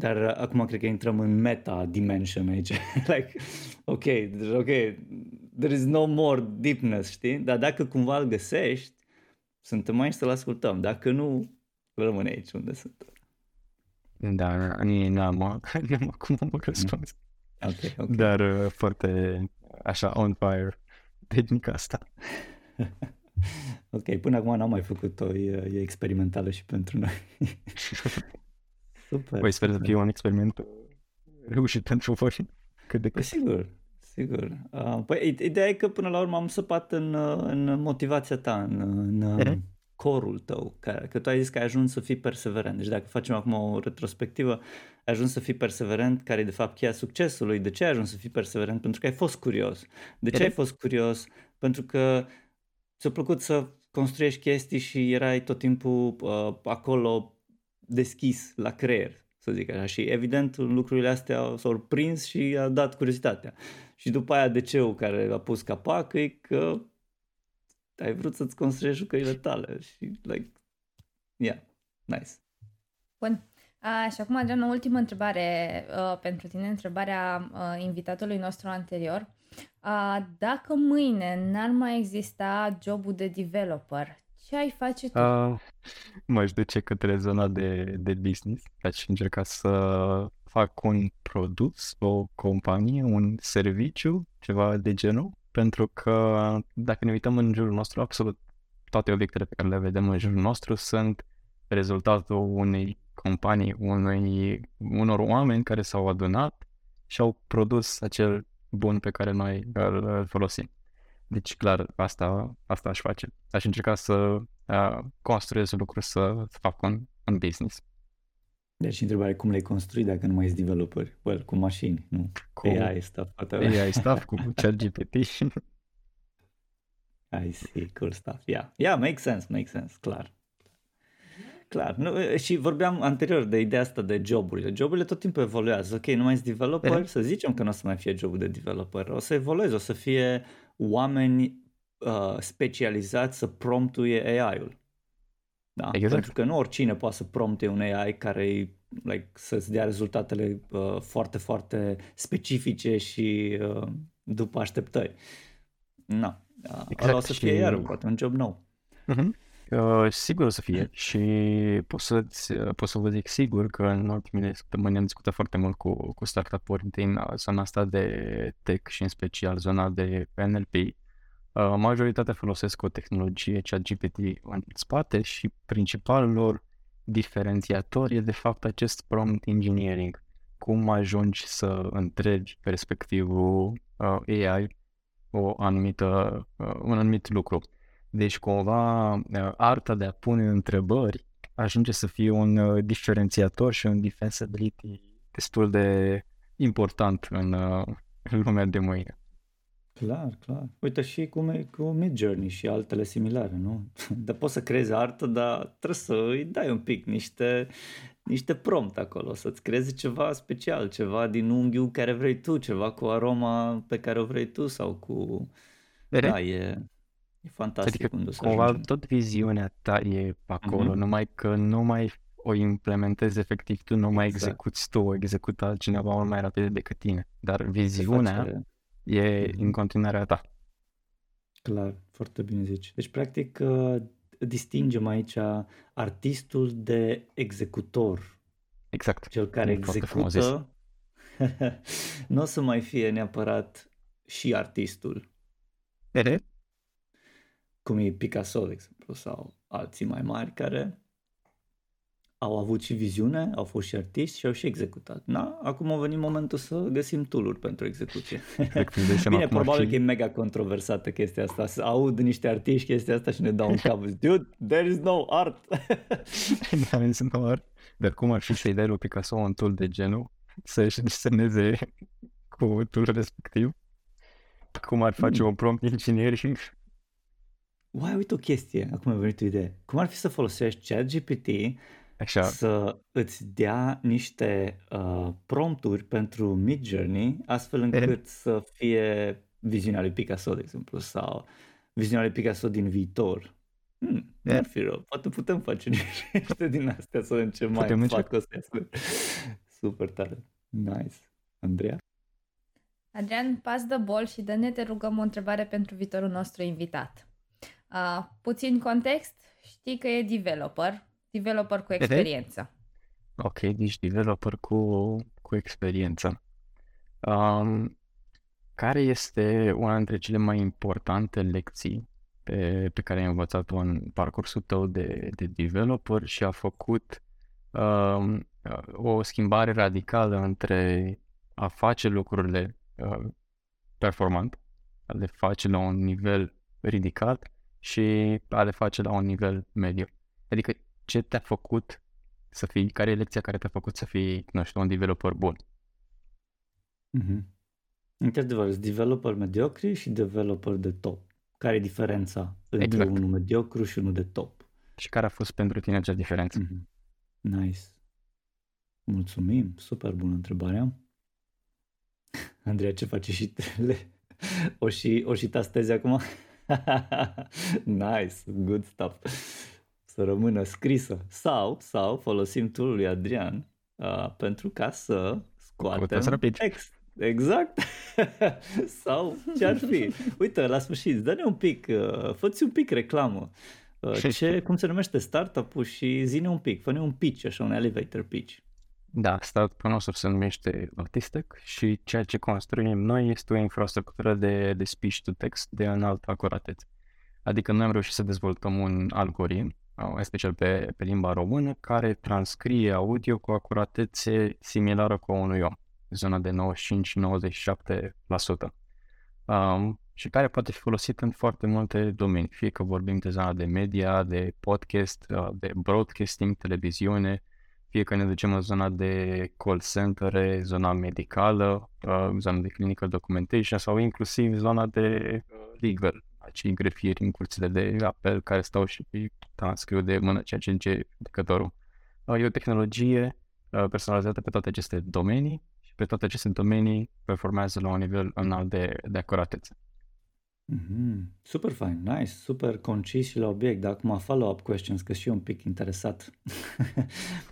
Dar acum cred că intrăm în meta dimension aici. Like, ok, ok, there is no more deepness, știi? Dar dacă cumva îl găsești, suntem aici să-l ascultăm. Dacă nu, rămâne aici unde sunt. Da, nu am acum un răspuns. Okay, okay. Dar uh, foarte așa on fire tehnica asta. Ok, până acum n-am mai făcut-o, e, e experimentală și pentru noi. Super. Voi sper să fie un experiment reușit pentru voi. Cât de cât. Sigur, sigur. Uh, păi ideea e că până la urmă am săpat în, în motivația ta, în, în uh-huh. corul tău, că, că tu ai zis că ai ajuns să fii perseverent. Deci dacă facem acum o retrospectivă, ai ajuns să fii perseverent, care e de fapt cheia succesului. De ce ai ajuns să fii perseverent? Pentru că ai fost curios. De ce uh-huh. ai fost curios? Pentru că ți-a plăcut să construiești chestii și erai tot timpul uh, acolo deschis la creier, să zic așa, și evident lucrurile astea s-au prins și a dat curiozitatea. Și după aia D C-ul care l-a pus capac e că ai vrut să-ți construiești jucările tale și like, yeah, nice. Bun. A, și acum, Adrian, o ultimă întrebare uh, pentru tine, întrebarea uh, invitatului nostru anterior. Uh, dacă mâine n-ar mai exista jobul de developer, ce ai face tu? Uh, mă duce către zona de, de business. Deci încerca să fac un produs, o companie, un serviciu, ceva de genul. Pentru că dacă ne uităm în jurul nostru, absolut toate obiectele pe care le vedem în jurul nostru sunt rezultatul unei companii, unei, unor oameni care s-au adunat și au produs acel bun pe care noi îl folosim. Deci, clar, asta, asta aș face. Aș încerca să uh, construiesc lucruri, să fac un, un business. Deci, întrebarea cum le-ai construit dacă nu mai ești developer? Well, cu mașini, nu? Cu A I stuff. A I stuff cu ChatGPT. I see, cool stuff, yeah. Yeah, makes sense, makes sense, clar. Clar. Nu, și vorbeam anterior de ideea asta de joburile. Joburile tot timpul evoluează. Ok, nu mai ești developer, e? Să zicem că nu o să mai fie jobul de developer. O să evolueze, o să fie oameni uh, specializați să promptuie A I-ul. Da? Exact. Pentru că nu oricine poate să prompte un A I care like, să-ți dea rezultatele uh, foarte, foarte specifice și uh, după așteptări. No. Uh, exact. O să fie și... iarul, poate un job nou. Uh-huh. Uh, sigur o să fie și pot să, pot să vă zic sigur că în ultimele săptămâni am discutat foarte mult cu, cu startup-uri din zona asta de tech și în special zona de N L P. Uh, majoritatea folosesc o tehnologie ChatGPT în spate și principalul lor diferențiator e de fapt acest prompt engineering. Cum ajungi să întrebi respectivul uh, A I o anumită, uh, un anumit lucru. Deci cumva arta de a pune întrebări ajunge să fie un diferențiator și un defensibility destul de important în, în lumea de mâine. Clar, clar. Uite și cum e cu Midjourney și altele similare, nu? Dar poți să creezi artă, dar trebuie să îi dai un pic niște, niște prompt acolo, să-ți creezi ceva special, ceva din unghiul care vrei tu, ceva cu aroma pe care o vrei tu sau cu... Vere? Da, e... E fantastic. Adică cumva tot viziunea ta e acolo, uh-huh. numai că nu mai o implementezi efectiv tu, nu mai exact. execuți tu, o execută altcineva mult mai rapid decât tine. Dar viziunea face... e în continuarea ta. Clar, foarte bine zici. Deci practic distingem aici artistul de executor. Exact. Cel care e execută nu o să mai fie neapărat și artistul. Ere? Cum e Picasso, de exemplu, sau alții mai mari care au avut și viziune, au fost și artiști și au și executat. Na, acum a venit momentul să găsim tool-uri pentru execuție. Bine, probabil fi... că e mega controversată chestia asta. Să aud niște artiști chestia asta și ne dau un cap. Dude, there is no art. There is no art. Dar cum ar fi să-i dai lui Picasso un tool de genul să-și deseneze cu tool respectiv? Cum ar face mm. un prompt engineering? Uai, uite o chestie, acum mi-a venit o idee. Cum ar fi să folosești ChatGPT să îți dea niște uh, prompturi pentru Midjourney, astfel încât e? să fie viziunea lui Picasso, de exemplu, sau viziunea lui Picasso din viitor. Hmm, nu ar fi rău. Poate putem face niște din astea să vedem ce mai fac ăsta. Super tare. Nice. Andreea? Adrian, pas de bol și dă-ne, te rugăm, o întrebare pentru viitorul nostru invitat. Uh, puțin context, știi că e developer, developer cu experiență. Ok, deci developer cu, cu experiență. Um, care este una dintre cele mai importante lecții pe, pe care ai învățat-o în parcursul tău de, de developer și a făcut um, o schimbare radicală între a face lucrurile uh, performant, a le face la un nivel ridicat și a le face la un nivel mediu? Adică ce te-a făcut să fii, care e lecția care te-a făcut să fii, nu știu, un developer bun? Mm-hmm. Într-adevăr, sunt developer mediocri și developer de top. Care e diferența exact. Între unul mediocru și unul de top? Și care a fost pentru tine acea diferență? Mm-hmm. Nice. Mulțumim, super bună întrebarea. Andreea, ce faci și le... o și, o și tastezi acum? Nice, good stuff. Să rămână scrisă. Sau, sau folosim tool-ul lui Adrian uh, pentru ca să scoatem text. Exact. Sau ce-ar fi? Uite, la sfârșit, dă-ne un pic, uh, fă-ți un pic reclamă. Uh, ce, cum se numește startup-ul și zi-ne un pic, fă-ne un pitch, așa un elevator pitch. Da, startup-ul nostru se numește Vatis Tech și ceea ce construim noi este o infrastructură de, de speech-to-text de înaltă acuratețe. Adică noi am reușit să dezvoltăm un algoritm, este cel pe, pe limba română, care transcrie audio cu acuratețe similară cu unui om, zona de nouăzeci și cinci - nouăzeci și șapte la sută, um, și care poate fi folosit în foarte multe domenii, fie că vorbim de zona de media, de podcast, de broadcasting, televiziune, fie că ne ducem în zona de call center, zona medicală, zona de clinical documentation sau inclusiv zona de legal, acei grefieri în curțile de apel care stau și transcriu de mână ceea ce zice judecătorul. E o tehnologie personalizată pe toate aceste domenii și pe toate aceste domenii performează la un nivel înalt de, de acuratețe. Mm-hmm. Super fine, nice, super concis și la obiect. Dar acum follow-up questions, că și eu un pic interesat.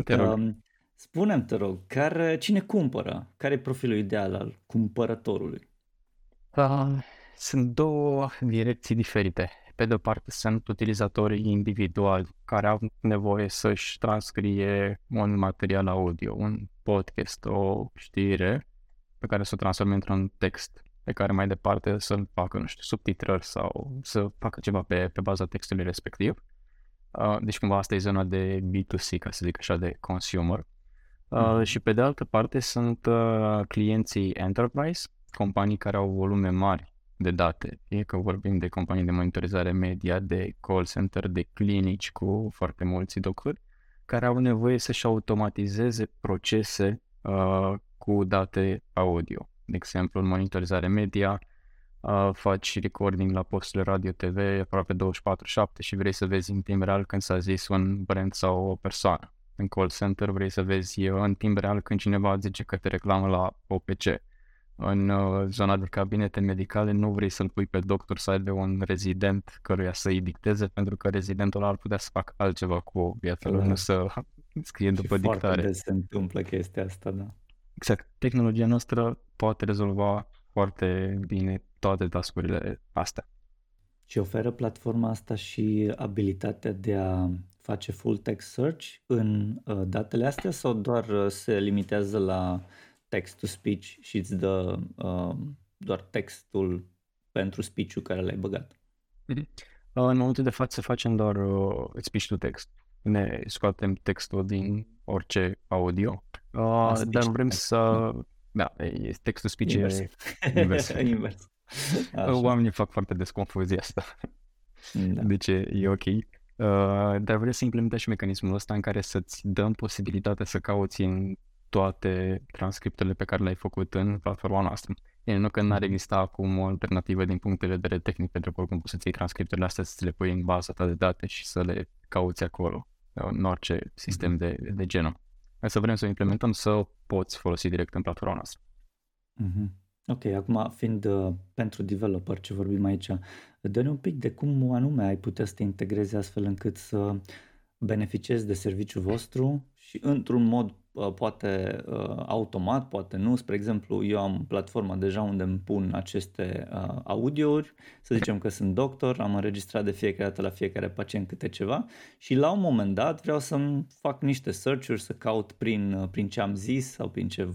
Te rog. Um, spune-mi, te rog, care, cine cumpără? Care e profilul ideal al cumpărătorului? Uh, sunt două direcții diferite. Pe de o parte sunt utilizatorii individuali care au nevoie să-și transcrie un material audio, un podcast, o știre pe care să o transforme într-un text pe care mai departe să-l facă, nu știu, subtitrări sau să facă ceva pe, pe baza textului respectiv. Uh, deci cumva asta e zona de B doi C, ca să zic așa, de consumer. Uh, mm. Și pe de altă parte sunt uh, clienții enterprise, companii care au volume mari de date. Fie că vorbim de companii de monitorizare media, de call center, de clinici cu foarte mulți doctori, care au nevoie să-și automatizeze procese uh, cu date audio. De exemplu, în monitorizare media, uh, faci recording la posturile Radio T V aproape douăzeci și patru șapte și vrei să vezi în timp real când s-a zis un brand sau o persoană. În call center vrei să vezi în timp real când cineva zice că te reclamă la O P C. În uh, zona de cabinete medicale nu vrei să-l pui pe doctor să aibă un rezident căruia să-i dicteze, pentru că rezidentul ar putea să facă altceva cu viața lui, nu să scrie și după dictare. Foarte des se întâmplă chestia asta, da. Exact. Tehnologia noastră poate rezolva foarte bine toate task-urile astea. Și oferă platforma asta și abilitatea de a face full text search în uh, datele astea sau doar uh, se limitează la text to speech și îți dă uh, doar textul pentru speech-ul care l-ai băgat? Uh, în momentul de față facem doar uh, speech to text. Ne scoatem textul din orice audio. Uh, dar vrem să... Da, este textul speech invers. Invers. Invers. Oamenii fac foarte des confuzia asta. Da. Deci e ok. Uh, dar vrem să implementăm și mecanismul ăsta în care să-ți dăm posibilitatea să cauți în toate transcriptele pe care le-ai făcut în platforma noastră. E, nu că n-ar exista acum o alternativă din punct de vedere tehnic, pentru că oricum poți să-ți iei transcriptele astea, să le pui în baza ta de date și să le cauți acolo, în orice sistem de, de genul. Să vrem să o implementăm, să o poți folosi direct în platforma noastră. Mm-hmm. Ok, acum fiind uh, pentru developer ce vorbim aici, dă-ne un pic de cum anume ai putea să te integrezi astfel încât să beneficiezi de serviciul vostru și și într-un mod poate automat, poate nu. Spre exemplu, eu am platforma deja unde îmi pun aceste audiouri, să zicem că sunt doctor, am înregistrat de fiecare dată la fiecare pacient câte ceva și la un moment dat vreau să-mi fac niște search-uri, să caut prin, prin ce am zis sau prin ce,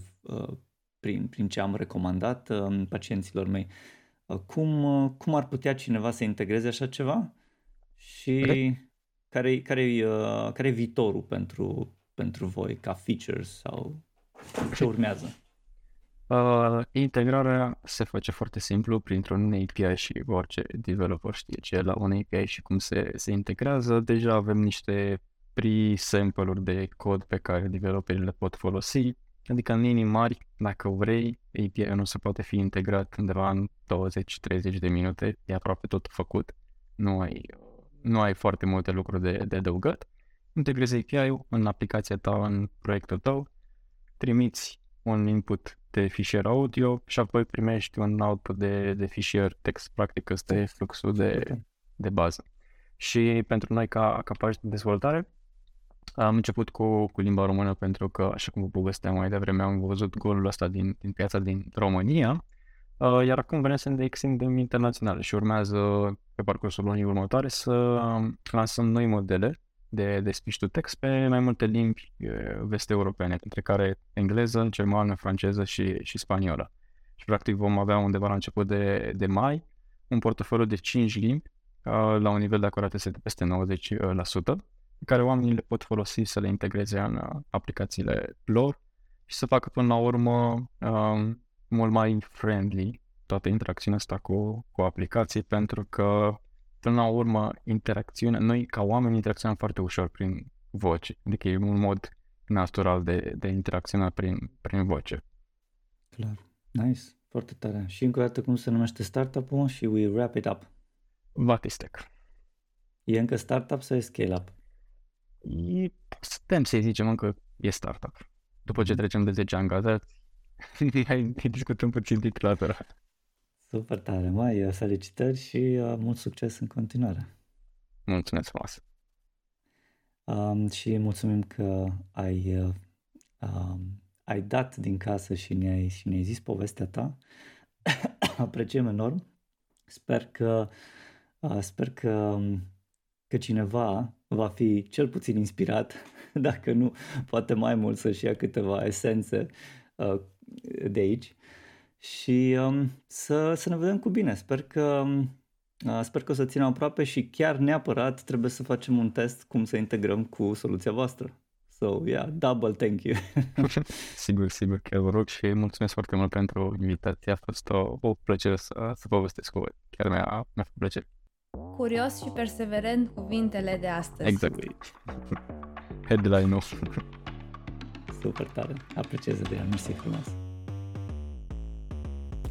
prin, prin ce am recomandat pacienților mei. Cum, cum ar putea cineva să integreze așa ceva și care-i, care-i, care-i viitorul pentru pentru voi, ca features sau ce urmează? Uh, integrarea se face foarte simplu printr-un A P I și orice developer știe ce la un A P I și cum se, se integrează. Deja avem niște pre-sample-uri de cod pe care developerii le pot folosi. Adică în linii mari, dacă vrei, A P I-ul nu se poate fi integrat undeva în douăzeci-treizeci de minute. E aproape tot făcut. Nu ai, nu ai foarte multe lucruri de, de adăugat. Integrezi A P I-ul în aplicația ta, în proiectul tău, trimiți un input de fișier audio și apoi primești un output de, de fișier text. Practic ăsta e fluxul de, de bază. Și pentru noi ca, ca pași de dezvoltare am început cu, cu limba română pentru că, așa cum vă povesteam mai devreme, am văzut golul ăsta din, din piața din România, uh, iar acum vrem să ne extindem internațional și urmează pe parcursul lunii următoare să lansăm noi modele de, de speech to text pe mai multe limbi vest-europene, între care engleză, germană, franceză și, și spaniolă. Și practic vom avea undeva la început de, de mai un portofoliu de cinci limbi la un nivel de acuratețe de peste nouăzeci la sută, care oamenii le pot folosi să le integreze în aplicațiile lor și să facă până la urmă um, mult mai friendly toată interacțiunea asta cu, cu aplicații, pentru că până la urmă, interacțiunea, noi ca oameni interacționăm foarte ușor prin voce. Adică e un mod natural de, de interacționa prin, prin voce. Clar. Nice. Foarte tare. Și încă o dată, cum se numește startup-ul și we wrap it up? Vatis Tech. E încă startup sau e scale-up? E, putem să-i zicem încă e startup. După ce trecem de zece ani angajați, hai discutăm puțin titulatura. Super tare, mai felicitări și uh, mult succes în continuare. Mulțumesc frumos. Um, și mulțumim că ai, uh, um, ai dat din casă și ne-ai, și ne-ai zis povestea ta. Apreciem enorm. Sper că, uh, sper că, că cineva va fi cel puțin inspirat, dacă nu, poate mai mult să-și ia câteva esențe uh, de aici. Și um, să, să ne vedem cu bine. Sper că, uh, sper că o să ținem aproape și chiar neapărat trebuie să facem un test cum să integrăm cu soluția voastră. So, yeah, double thank you. Sigur, sigur, chiar vă rog și mulțumesc foarte mult pentru invitație. A fost o, o plăcere să, să povestesc cu voi. Chiar mi-a, mi-a făcut plăcere. Curios și perseverent cuvintele de astăzi. Exact. Headline-ul. Super tare. Apreciez de ea. Mersi frumos.